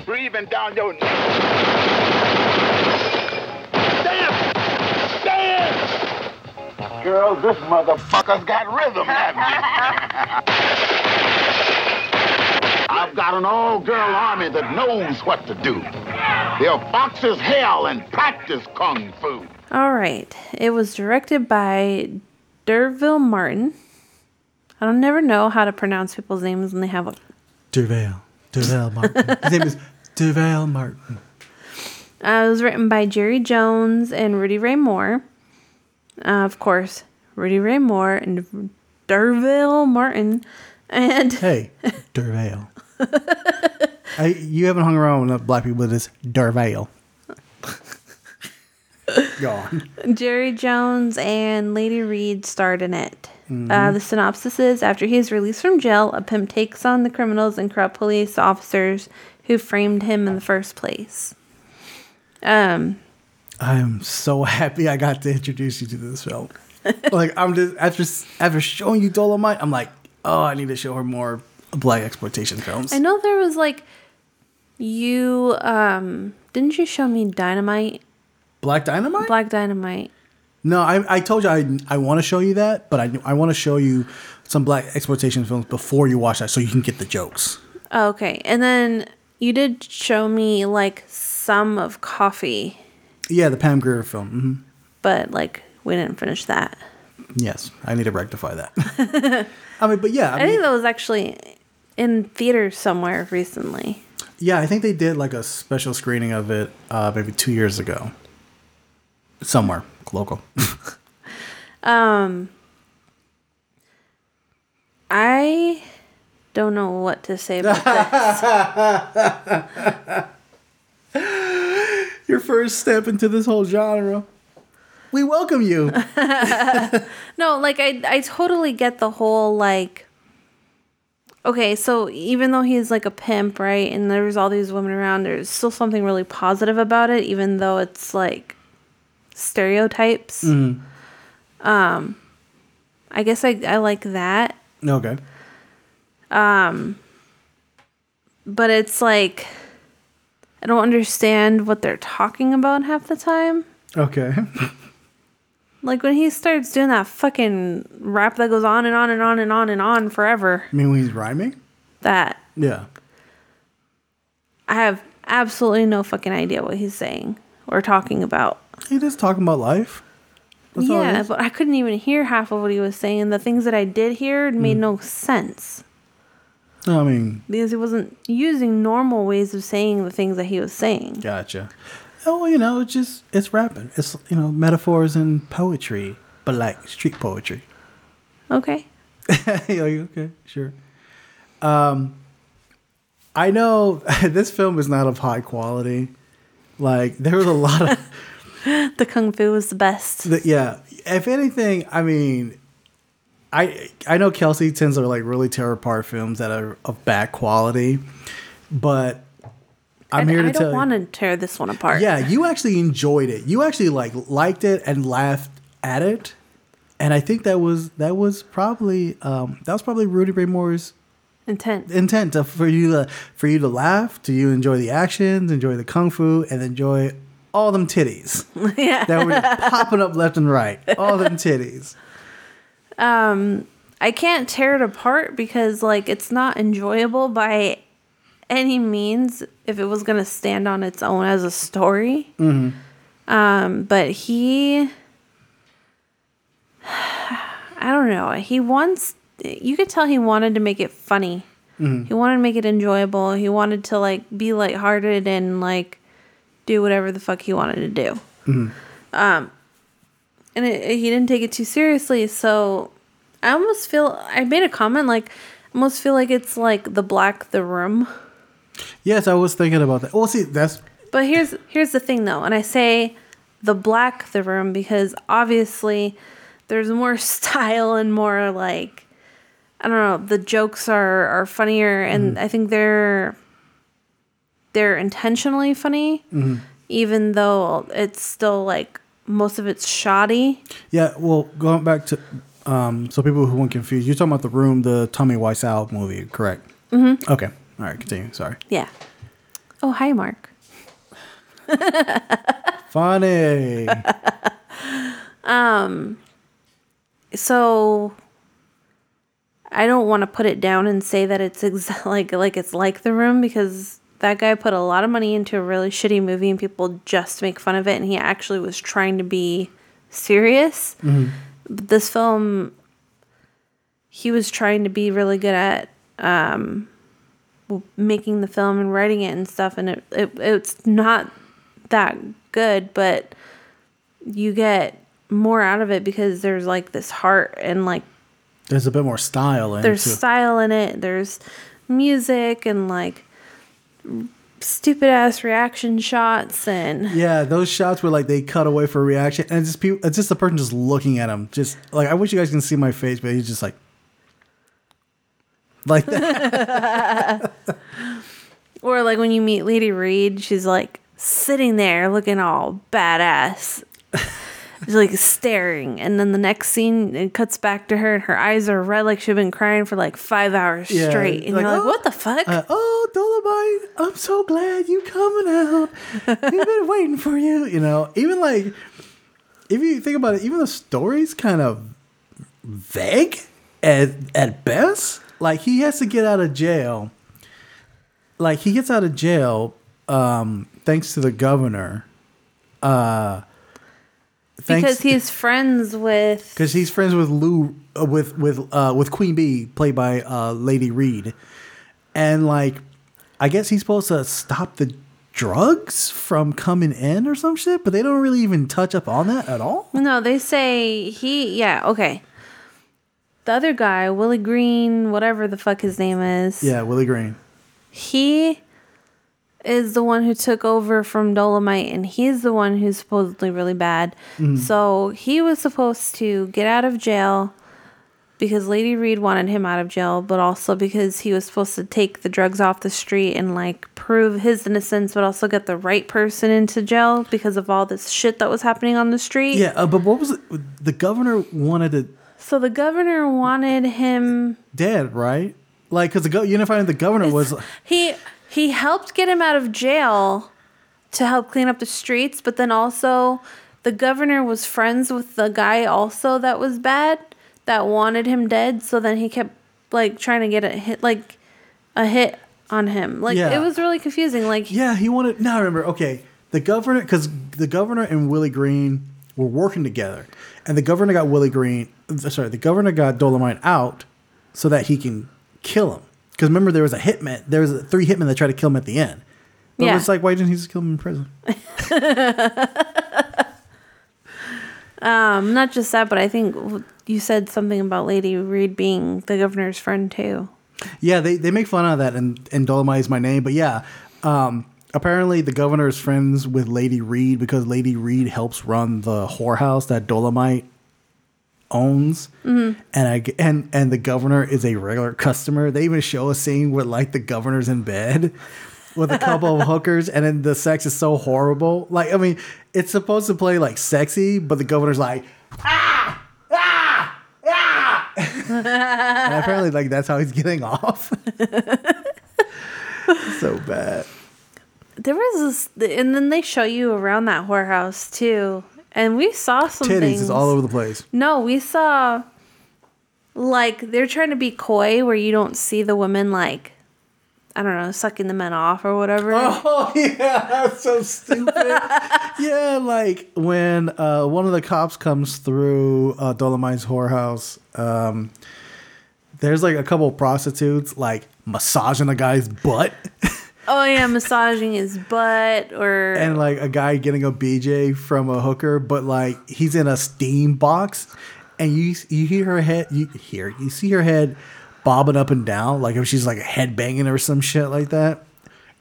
Breathing down your neck. Damn! Damn! Girl, this motherfucker's got rhythm, haven't you? I've got an all-girl army that knows what to do. They'll box as hell and practice kung fu. All right. It was directed by Derville Martin. I don't never know how to pronounce people's names when they have a... Derville Martin. His name is Derville Martin. It was written by Jerry Jones and Rudy Ray Moore. Of course, Rudy Ray Moore and Derville Martin. And hey, Derville. You haven't hung around with enough black people with this Derville. Go on. Jerry Jones and Lady Reed starred in it. Mm-hmm. The synopsis is, after he is released from jail, a pimp takes on the criminals and corrupt police officers who framed him in the first place. I'm so happy I got to introduce you to this film. Like, I'm just after showing you Dolemite, I'm like, oh, I need to show her more black exploitation films. I know there was like, you, didn't you show me Dynamite? Black Dynamite? Black Dynamite. No, I told you I want to show you that, but I want to show you some black exploitation films before you watch that so you can get the jokes. Okay. And then You did show me, like, some of Coffee. Yeah, the Pam Grier film. Mm-hmm. But, like, we didn't finish that. Yes, I need to rectify that. I mean, but yeah. I think that was actually in theaters somewhere recently. Yeah, I think they did, like, a special screening of it maybe 2 years ago. Somewhere. Local. I don't know what to say about this. Your first step into this whole genre. We welcome you. No, like, I totally get the whole, like... Okay, so even though he's, like, a pimp, right, and there's all these women around, there's still something really positive about it, even though it's, like, stereotypes. Mm-hmm. I guess I like that. Okay. But it's, like, I don't understand what they're talking about half the time. Okay. Like, when he starts doing that fucking rap that goes on and on and on and on and on forever. You mean when he's rhyming? That. Yeah. I have absolutely no fucking idea what he's saying or talking about. He just talking about life. That's yeah, but I couldn't even hear half of what he was saying. The things that I did hear made no sense. I mean... Because he wasn't using normal ways of saying the things that he was saying. Gotcha. Oh, you know, it's just, it's rapping. It's, you know, metaphors and poetry, but like street poetry. Okay. Okay, sure. I know this film is not of high quality. Like, there was a lot of... The Kung Fu was the best. Yeah. If anything, I mean, I know Kelsey tends to, like, really tear apart films that are of bad quality, but... I don't want to tear this one apart. Yeah, you actually enjoyed it. You actually liked it and laughed at it, and I think that was probably Rudy Ray Moore's intent for you to laugh, to you enjoy the actions, enjoy the kung fu, and enjoy all them titties. Yeah, that were popping up left and right. All them titties. I can't tear it apart because, like, it's not enjoyable by any means if it was going to stand on its own as a story. Mm-hmm. But I don't know. You could tell he wanted to make it funny. Mm-hmm. He wanted to make it enjoyable. He wanted to, like, be lighthearted and, like, do whatever the fuck he wanted to do. Mm-hmm. And he didn't take it too seriously. So I almost feel, I made a comment, like, I almost feel like it's like The Room. Yes, I was thinking about that. Well, see, that's... But here's the thing, though. And I say The Room because obviously there's more style and more, like... I don't know. The jokes are funnier. And I think they're intentionally funny, even though it's still, like, most of it's shoddy. Yeah, well, going back to... so people who weren't confused, you're talking about The Room, the Tommy Wiseau movie, correct? Mm-hmm. Okay. All right, continue. Sorry. Yeah. Oh, hi, Mark. Funny. So I don't want to put it down and say that it's like it's like The Room because that guy put a lot of money into a really shitty movie and people just make fun of it, and he actually was trying to be serious. Mm-hmm. This film, he was trying to be really good at making the film and writing it and stuff, and it's not that good, but you get more out of it because there's, like, this heart and, like... There's a bit more style in it. There's style in it. There's music and, like... stupid ass reaction shots and yeah, those shots where, like, they cut away for a reaction and it's just the person just looking at him, just like, I wish you guys can see my face, but he's just like that. Or like when you meet Lady Reed, she's like sitting there looking all badass, she's like staring, and then the next scene it cuts back to her and her eyes are red like she'd been crying for like 5 hours straight, and like, you're like, what the fuck? Oh, Dolemite, I'm so glad you coming out, we've been waiting for you. You know, even like if you think about it, even the story's kind of vague at best. Like, he has to get out of jail like, he gets out of jail thanks to the governor. Because he's friends with Lou, with Queen Bee, played by Lady Reed, and like, I guess he's supposed to stop the drugs from coming in or some shit, but they don't really even touch up on that at all. No, they say the other guy, Willie Green, whatever the fuck his name is. Yeah, Willie Green. He is the one who took over from Dolemite, and he's the one who's supposedly really bad. Mm-hmm. So he was supposed to get out of jail because Lady Reed wanted him out of jail, but also because he was supposed to take the drugs off the street and like prove his innocence, but also get the right person into jail because of all this shit that was happening on the street. Yeah, but what was it? The governor wanted to... So the governor wanted him... Dead, right? Like, because the governor was... He helped get him out of jail to help clean up the streets, but then also the governor was friends with the guy also that was bad, that wanted him dead, so then he kept like trying to get a hit on him. Like, yeah. It was really confusing. Like, yeah, he wanted... Now I remember, okay, the governor... Because the governor and Willie Green were working together, and the governor got Dolemite out so that he can kill him. Because remember, there was a hitman. There was three hitmen that tried to kill him at the end. But yeah. It's like, why didn't he just kill him in prison? Not just that, but I think you said something about Lady Reed being the governor's friend too. Yeah, they make fun of that, and Dolemite Is My Name. But yeah, apparently the governor is friends with Lady Reed because Lady Reed helps run the whorehouse that Dolemite owns. Mm-hmm. And the governor is a regular customer. They even show a scene where like the governor's in bed with a couple of hookers, and then the sex is so horrible. Like, I mean, it's supposed to play like sexy, but the governor's like, ah, ah, ah. And apparently like that's how he's getting off. So bad. There was this, and then they show you around that whorehouse too. And we saw some titties things. Is all over the place. No, we saw, like, they're trying to be coy where you don't see the women, like, I don't know, sucking the men off or whatever. Oh, yeah, that's so stupid. Yeah, like, when one of the cops comes through Dolemite's whorehouse, there's, like, a couple prostitutes, like, massaging a guy's butt. Oh, yeah, massaging his butt or... And, like, a guy getting a BJ from a hooker, but, like, he's in a steam box, and you hear her head... You see her head bobbing up and down, like if she's, like, headbanging or some shit like that.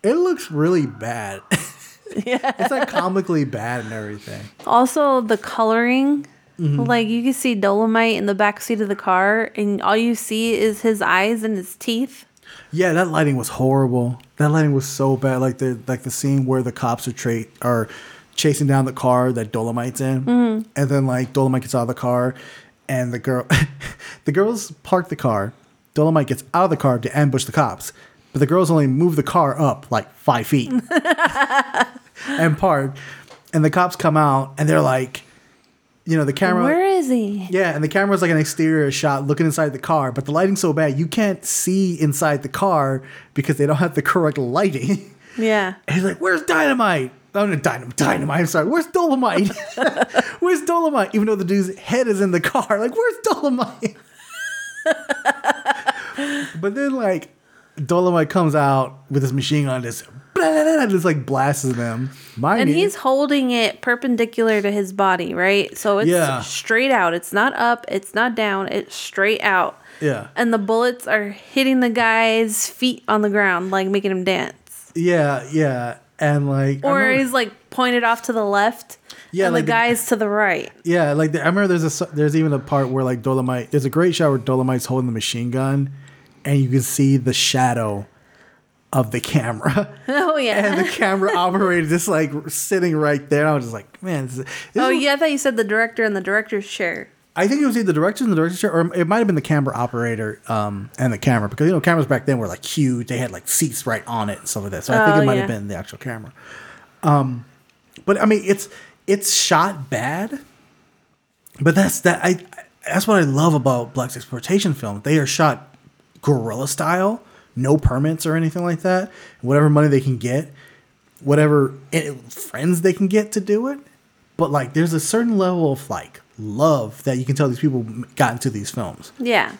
It looks really bad. Yeah. It's, like, comically bad and everything. Also, the coloring... Mm-hmm. Like, you can see Dolemite in the backseat of the car, and all you see is his eyes and his teeth. Yeah, that lighting was horrible. That lighting was so bad. Like the scene where the cops are chasing down the car that Dolemite's in, mm-hmm. and then like Dolemite gets out of the car, and the girls park the car. Dolemite gets out of the car to ambush the cops, but the girls only move the car up like 5 feet and park, and the cops come out and they're like, you know, the camera. Where is he? Yeah, and the camera's like an exterior shot looking inside the car, but the lighting's so bad you can't see inside the car because they don't have the correct lighting. Yeah. And he's like, "Where's Dynamite? Oh no, Dynamite! I'm sorry. Where's Dolemite? Where's Dolemite?" Even though the dude's head is in the car, like, "Where's Dolemite?" But then, like, Dolemite comes out with his machine gun, just like blasts them. He's holding it perpendicular to his body, right? So it's straight out. It's not up. It's not down. It's straight out. Yeah. And the bullets are hitting the guy's feet on the ground, like making him dance. Yeah, yeah. And like... Or he's like pointed off to the left. Yeah, and like the guy's to the right. Yeah, like I remember there's even a part where like Dolemite... There's a great shot where Dolemite's holding the machine gun and you can see the shadow of the camera. Oh, yeah. And the camera operator just like sitting right there. I was just like, man. I thought you said the director in the director's chair. I think it was either the director in the director's chair or it might have been the camera operator and the camera, because, you know, cameras back then were like huge. They had like seats right on it and stuff like that. So I think it might have been the actual camera. But I mean, it's shot bad. But that's what I love about blaxploitation films. They are shot guerrilla style. no permits or anything like that. Whatever money they can get, whatever friends they can get to do it. But like, there's a certain level of like love that you can tell these people got into these films. Yeah.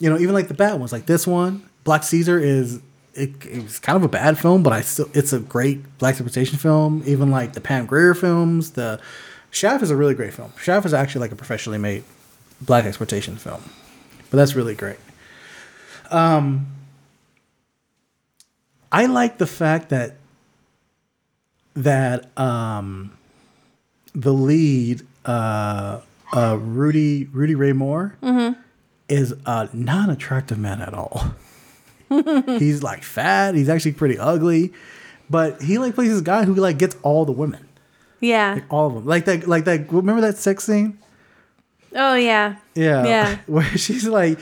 You know, even like the bad ones, like this one, Black Caesar is, it was kind of a bad film, but it's a great Black exploitation film. Even like the Pam Grier films, the Shaft is a really great film. Shaft is actually like a professionally made Black exploitation film, but that's really great. I like the fact that the lead, Rudy Ray Moore, mm-hmm. is a non-attractive man at all. He's like fat. He's actually pretty ugly, but he like plays this guy who like gets all the women. Yeah, like, all of them. Like that. Remember that sex scene? Oh yeah. Yeah. Where he's like,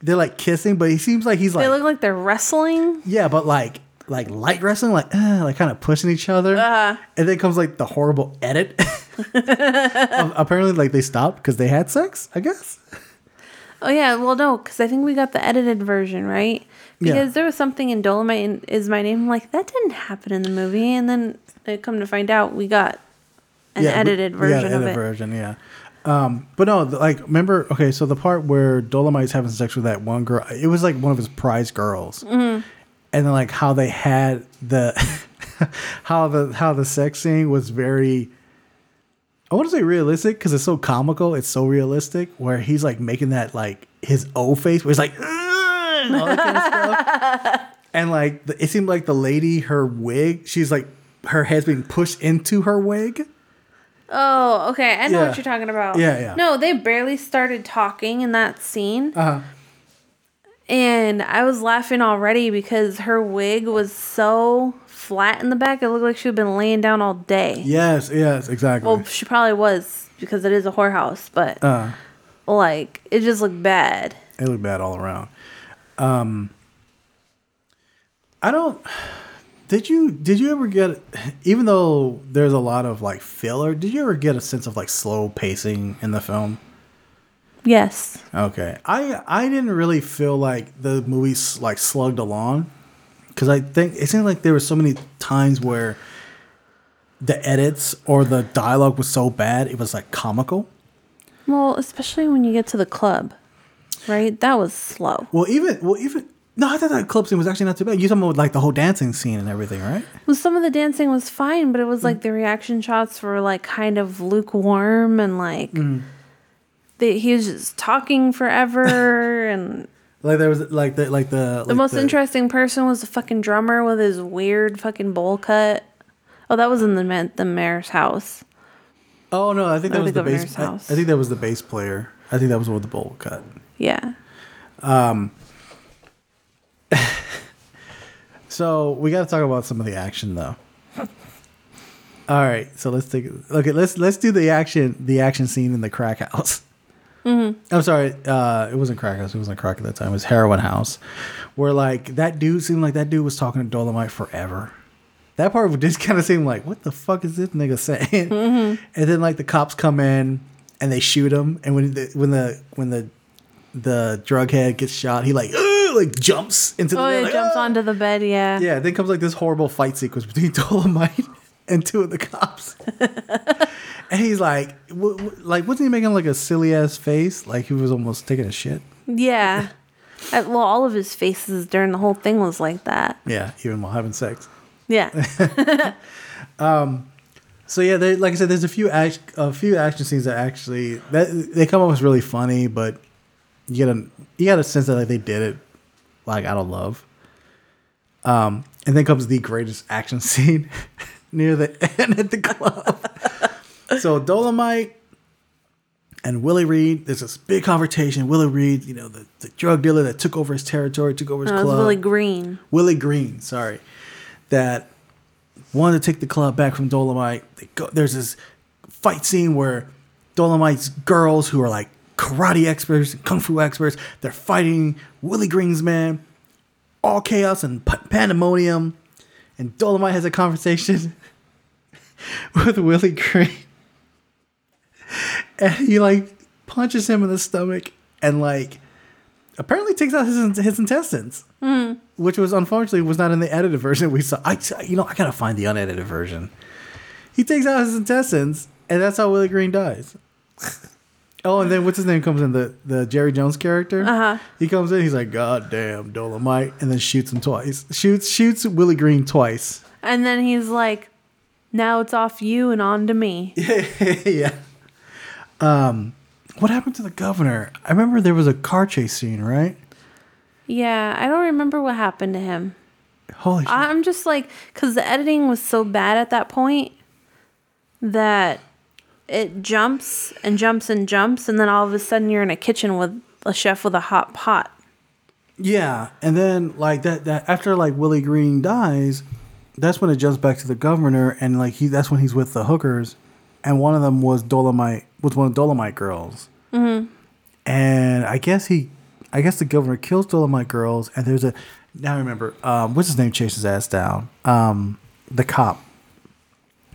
they're like kissing, but he seems like he's like. They look like they're wrestling. Yeah, but like light wrestling, like kind of pushing each other. And then comes like the horrible edit. Apparently, like they stopped because they had sex, I guess. Oh yeah, well no, because I think we got the edited version, right? Because there was something in Dolemite Is My Name, I'm like that didn't happen in the movie, and then come to find out we got an edited version of it. But no, like remember? Okay, so the part where Dolemite's having sex with that one girl, it was like one of his prize girls. Mm-hmm. And then like how they had the how the sex scene was very, I want to say realistic because it's so comical. It's so realistic where he's like making that like his O face where he's like and all that kind of stuff. And like it seemed like the lady, her wig, she's like her head's being pushed into her wig. Oh, okay. I know what you're talking about. Yeah. No, they barely started talking in that scene. Uh-huh. And I was laughing already because her wig was so flat in the back. It looked like she had been laying down all day. Yes, exactly. Well, she probably was because it is a whorehouse, but like it just looked bad. It looked bad all around. Did you ever get, even though there's a lot of like filler, did you ever get a sense of like slow pacing in the film? Yes. Okay. I didn't really feel like the movie like slugged along because I think it seemed like there were so many times where the edits or the dialogue was so bad it was like comical. Well, especially when you get to the club, right? That was slow. No, I thought that club scene was actually not too bad. You're talking about like the whole dancing scene and everything, right? Well, some of the dancing was fine, but it was like the reaction shots were like kind of lukewarm and like he was just talking forever and like there was the most interesting person was the fucking drummer with his weird fucking bowl cut. Oh, that was in the mayor's house. Oh no, I think that was the bass house. I think that was the bass player. I think that was with the bowl cut. Yeah. So we got to talk about some of the action, though. All right, so let's do the action scene in the crack house. Mm-hmm. I'm sorry, it wasn't crack house. It wasn't crack at that time. It was heroin house, where like that dude seemed like that dude was talking to Dolemite forever. That part just kind of seemed like, what the fuck is this nigga saying? Mm-hmm. And then like the cops come in and they shoot him, and when the drug head gets shot, he like jumps into the bed. Onto the bed, yeah. Yeah, then comes like this horrible fight sequence between Dolemite and two of the cops. And he's like, wasn't he making like a silly ass face? Like he was almost taking a shit. Yeah. Well, all of his faces during the whole thing was like that. Yeah, even while having sex. Yeah. So yeah, like I said, there's a few action scenes that actually they come up as really funny, but you got a sense that like they did it like out of love. And then comes the greatest action scene near the end at the club. So Dolemite and Willie Reed, there's this big confrontation. Willie Reed, you know, the drug dealer that took over his territory, took over his club. It was Willie Green, sorry. That wanted to take the club back from Dolemite. There's this fight scene where Dolemite's girls who are like karate experts, kung fu experts, they're fighting Willie Green's man. All chaos and pandemonium. And Dolemite has a conversation with Willie Green. And he like punches him in the stomach and like apparently takes out his intestines, which was unfortunately was not in the edited version we saw. I gotta find the unedited version. He takes out his intestines, and that's how Willie Green dies. Oh, and then what's his name comes in, the Jerry Jones character. Uh-huh. He comes in, he's like, "God damn, Dolemite," and then shoots him twice. Shoots Willie Green twice. And then he's like, "Now it's off you and on to me." Yeah. What happened to the governor? I remember there was a car chase scene, right? Yeah, I don't remember what happened to him. Holy shit. I'm just like, because the editing was so bad at that point that it jumps and jumps and jumps, and then all of a sudden you're in a kitchen with a chef with a hot pot. Yeah, and then like that after like Willie Green dies, that's when it jumps back to the governor, and like that's when he's with the hookers. And one of them was Dolemite, was one of Dolemite girls. Mm-hmm. And I guess the governor kills Dolemite girls. And there's now I remember, what's his name chases ass down? The cop,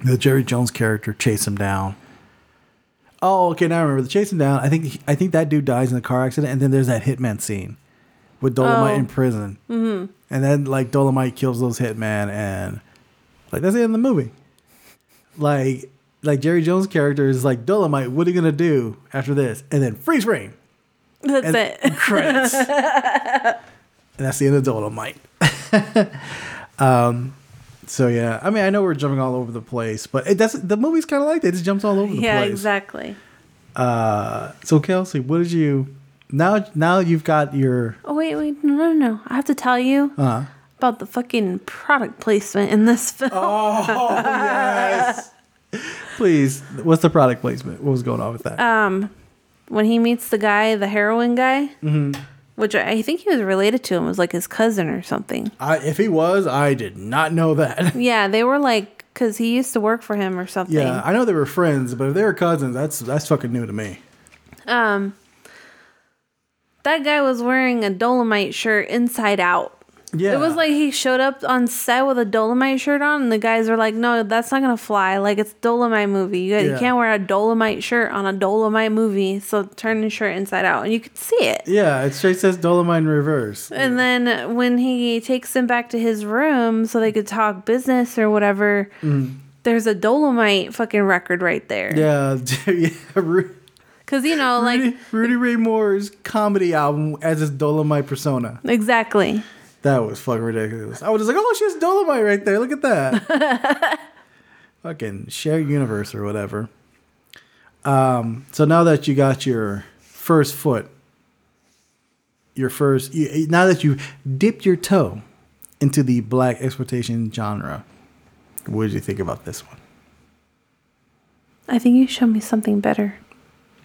the Jerry Jones character, chased him down. Oh, okay, now I remember. The chasing down. I think that dude dies in a car accident. And then there's that hitman scene with Dolemite in prison. Mm-hmm. And then like Dolemite kills those hitman, and like that's the end of the movie. Like Jerry Jones' character is like, "Dolemite, what are you gonna do after this?" And then freeze frame. That's it. Credits. And that's the end of Dolemite. So yeah, I mean, I know we're jumping all over the place, but the movie's kind of like that. It just jumps all over the place. Yeah, exactly. So Kelsey, what did you? Now you've got your. Oh wait, no! I have to tell you. Uh-huh. About the fucking product placement in this film. Oh yes. Please, what's the product placement? What was going on with that? When he meets the guy, the heroin guy, mm-hmm. which I think he was related to him, was like his cousin or something. If he was, I did not know that. Yeah, they were like, because he used to work for him or something. Yeah, I know they were friends, but if they were cousins, that's fucking new to me. That guy was wearing a Dolemite shirt inside out. Yeah. It was like he showed up on set with a Dolemite shirt on, and the guys were like, "No, that's not going to fly. Like, it's a Dolemite movie. You can't wear a Dolemite shirt on a Dolemite movie, so turn the shirt inside out." And you could see it. Yeah, it straight says Dolemite in reverse. And then when he takes them back to his room so they could talk business or whatever, there's a Dolemite fucking record right there. Yeah, yeah. Because, you know, like... Rudy Ray Moore's comedy album as his Dolemite persona. Exactly. That was fucking ridiculous. I was just like, "Oh, she has Dolemite right there. Look at that." Fucking shared universe or whatever. So now that you got your first foot, now that you dipped your toe into the black exploitation genre, what did you think about this one? I think you showed me something better.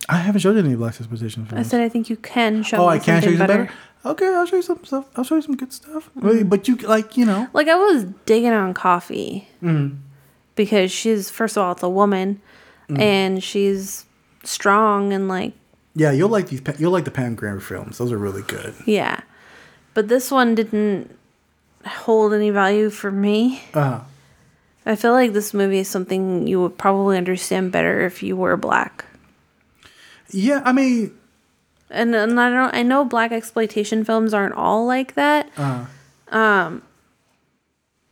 I haven't showed you any black exploitation films. I said I think you can show me something better. Oh, I can show you something better? Okay, I'll show you some stuff. I'll show you some good stuff. Mm-hmm. But you, like, you know. Like, I was digging on Coffee. Mm-hmm. Because she's, first of all, it's a woman. Mm-hmm. And she's strong and, like. Yeah, you'll like the Pam Grier films. Those are really good. Yeah. But this one didn't hold any value for me. Uh-huh. I feel like this movie is something you would probably understand better if you were black. Yeah, I mean. And I know black exploitation films aren't all like that,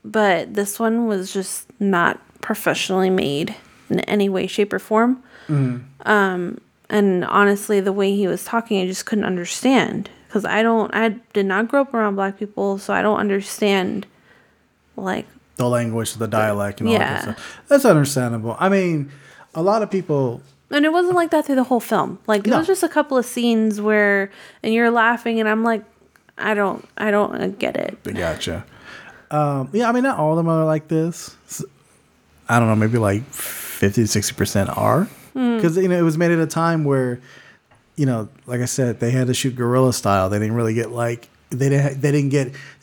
but this one was just not professionally made in any way, shape, or form. Mm-hmm. And honestly, the way he was talking, I just couldn't understand because I did not grow up around black people, so I don't understand like the language, the dialect, and all that kind of stuff. That's understandable. I mean, a lot of people. And it wasn't like that through the whole film. Like, there was just a couple of scenes where, and you're laughing, and I'm like, I don't get it. Gotcha. Yeah, I mean, not all of them are like this. I don't know, maybe like 50 to 60% are. Because, you know, it was made at a time where, you know, like I said, they had to shoot guerrilla style. They didn't really get like, they didn't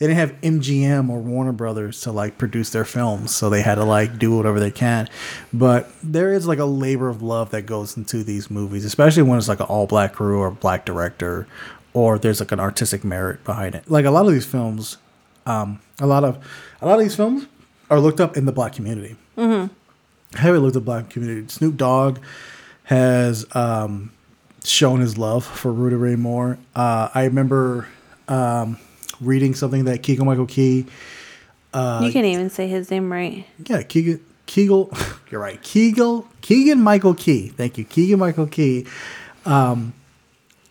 have MGM or Warner Brothers to like produce their films, so they had to like do whatever they can. But there is like a labor of love that goes into these movies, especially when it's like an all black crew or a black director, or there's like an artistic merit behind it. Like a lot of these films, a lot of these films are looked up in the black community. Mm-hmm. Heavily looked up black community. Snoop Dogg has shown his love for Rudy Ray Moore. I remember reading something that Keegan-Michael Key. You can't even say his name right. Yeah, Keegan. You're right. Keegan-Michael Key. Thank you, Keegan-Michael Key. There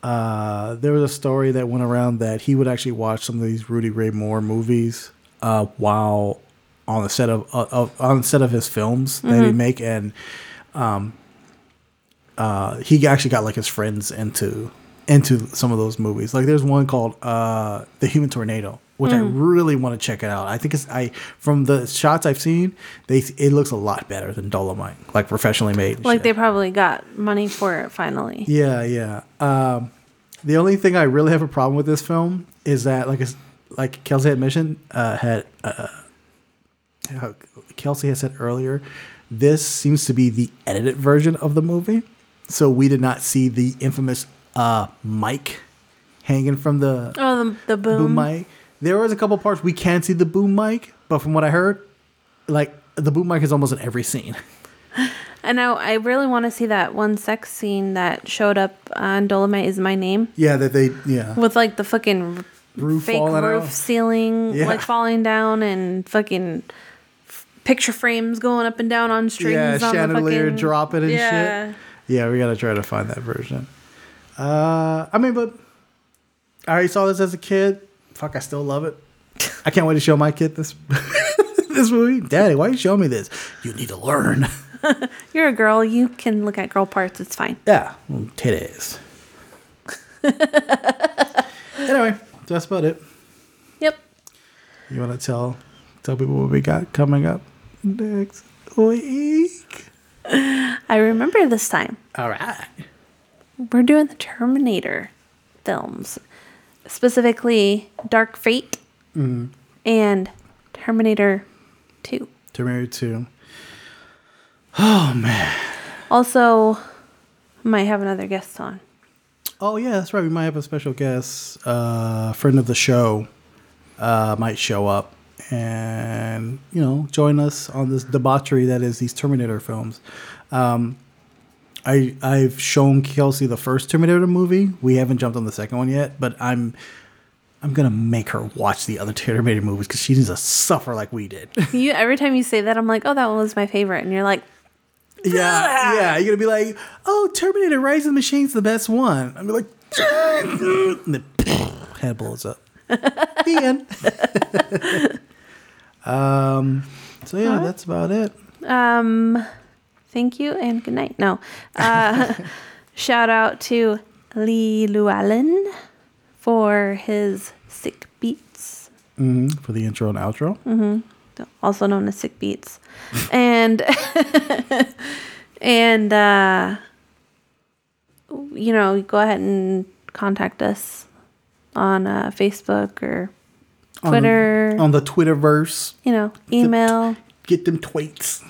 was a story that went around that he would actually watch some of these Rudy Ray Moore movies while on the set of his films that mm-hmm. he'd make, and he actually got like his friends into some of those movies. Like there's one called The Human Tornado, which I really want to check it out. I think from the shots I've seen, it looks a lot better than Dolemite, like professionally made. Like they probably got money for it finally. Yeah. The only thing I really have a problem with this film is that like Kelsey had mentioned Kelsey had said earlier, this seems to be the edited version of the movie, so we did not see the infamous mic hanging from the boom mic. There was a couple parts we can see the boom mic, but from what I heard, like the boom mic is almost in every scene. And I really want to see that one sex scene that showed up on Dolemite Is My Name. Yeah, with like the fucking roof fake roof out. Ceiling like falling down and fucking picture frames going up and down on strings. Yeah, on chandelier fucking, dropping and shit. Yeah, we gotta try to find that version. But I already saw this as a kid. Fuck, I still love it. I can't wait to show my kid this this movie. Daddy, why are you showing me this? You need to learn. You're a girl. You can look at girl parts. It's fine. Yeah, titties. Anyway, that's about it. Yep. You want to tell people what we got coming up next week? I remember this time. All right. We're doing the Terminator films, specifically Dark Fate and Terminator 2. Terminator 2. Oh, man. Also, might have another guest on. Oh, yeah, that's right. We might have a special guest. A friend of the show might show up and, you know, join us on this debauchery that is these Terminator films. I've shown Kelsey the first Terminator movie. We haven't jumped on the second one yet, but I'm gonna make her watch the other Terminator movies because she needs to suffer like we did. Every time you say that, I'm like, oh, that one was my favorite, and you're like, yeah. You're gonna be like, oh, Terminator: Rise of the Machine's the best one. I'm like, and then head blows up. The end. So yeah, right. That's about it. Thank you and good night. No. Shout out to Lee Llewellyn for his sick beats. Mm-hmm. For the intro and outro. Mm-hmm. Also known as sick beats. and you know, go ahead and contact us on Facebook or Twitter. On the Twitterverse. You know, email. Get them tweets.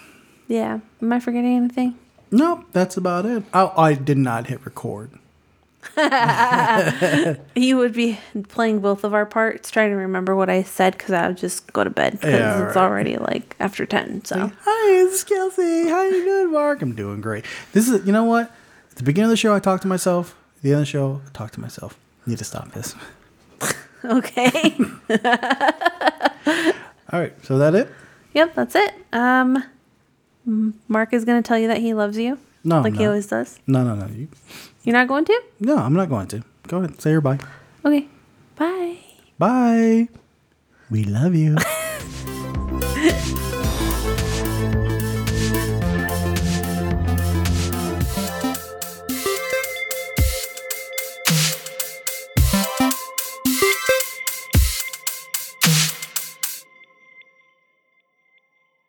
Yeah. Am I forgetting anything? No, that's about it. I did not hit record. You would be playing both of our parts, trying to remember what I said, because I would just go to bed, because it's already like after 10. So, hi, this is Kelsey. How you doing, Mark? I'm doing great. This is, you know what? At the beginning of the show, I talk to myself. At the end of the show, I talk to myself. I need to stop this. Okay. All right. So that it? Yep, that's it. Mark is going to tell you that he loves you. No, like he always does. No. You're not going to? No, I'm not going to. Go ahead. Say your bye. Okay. Bye. We love you.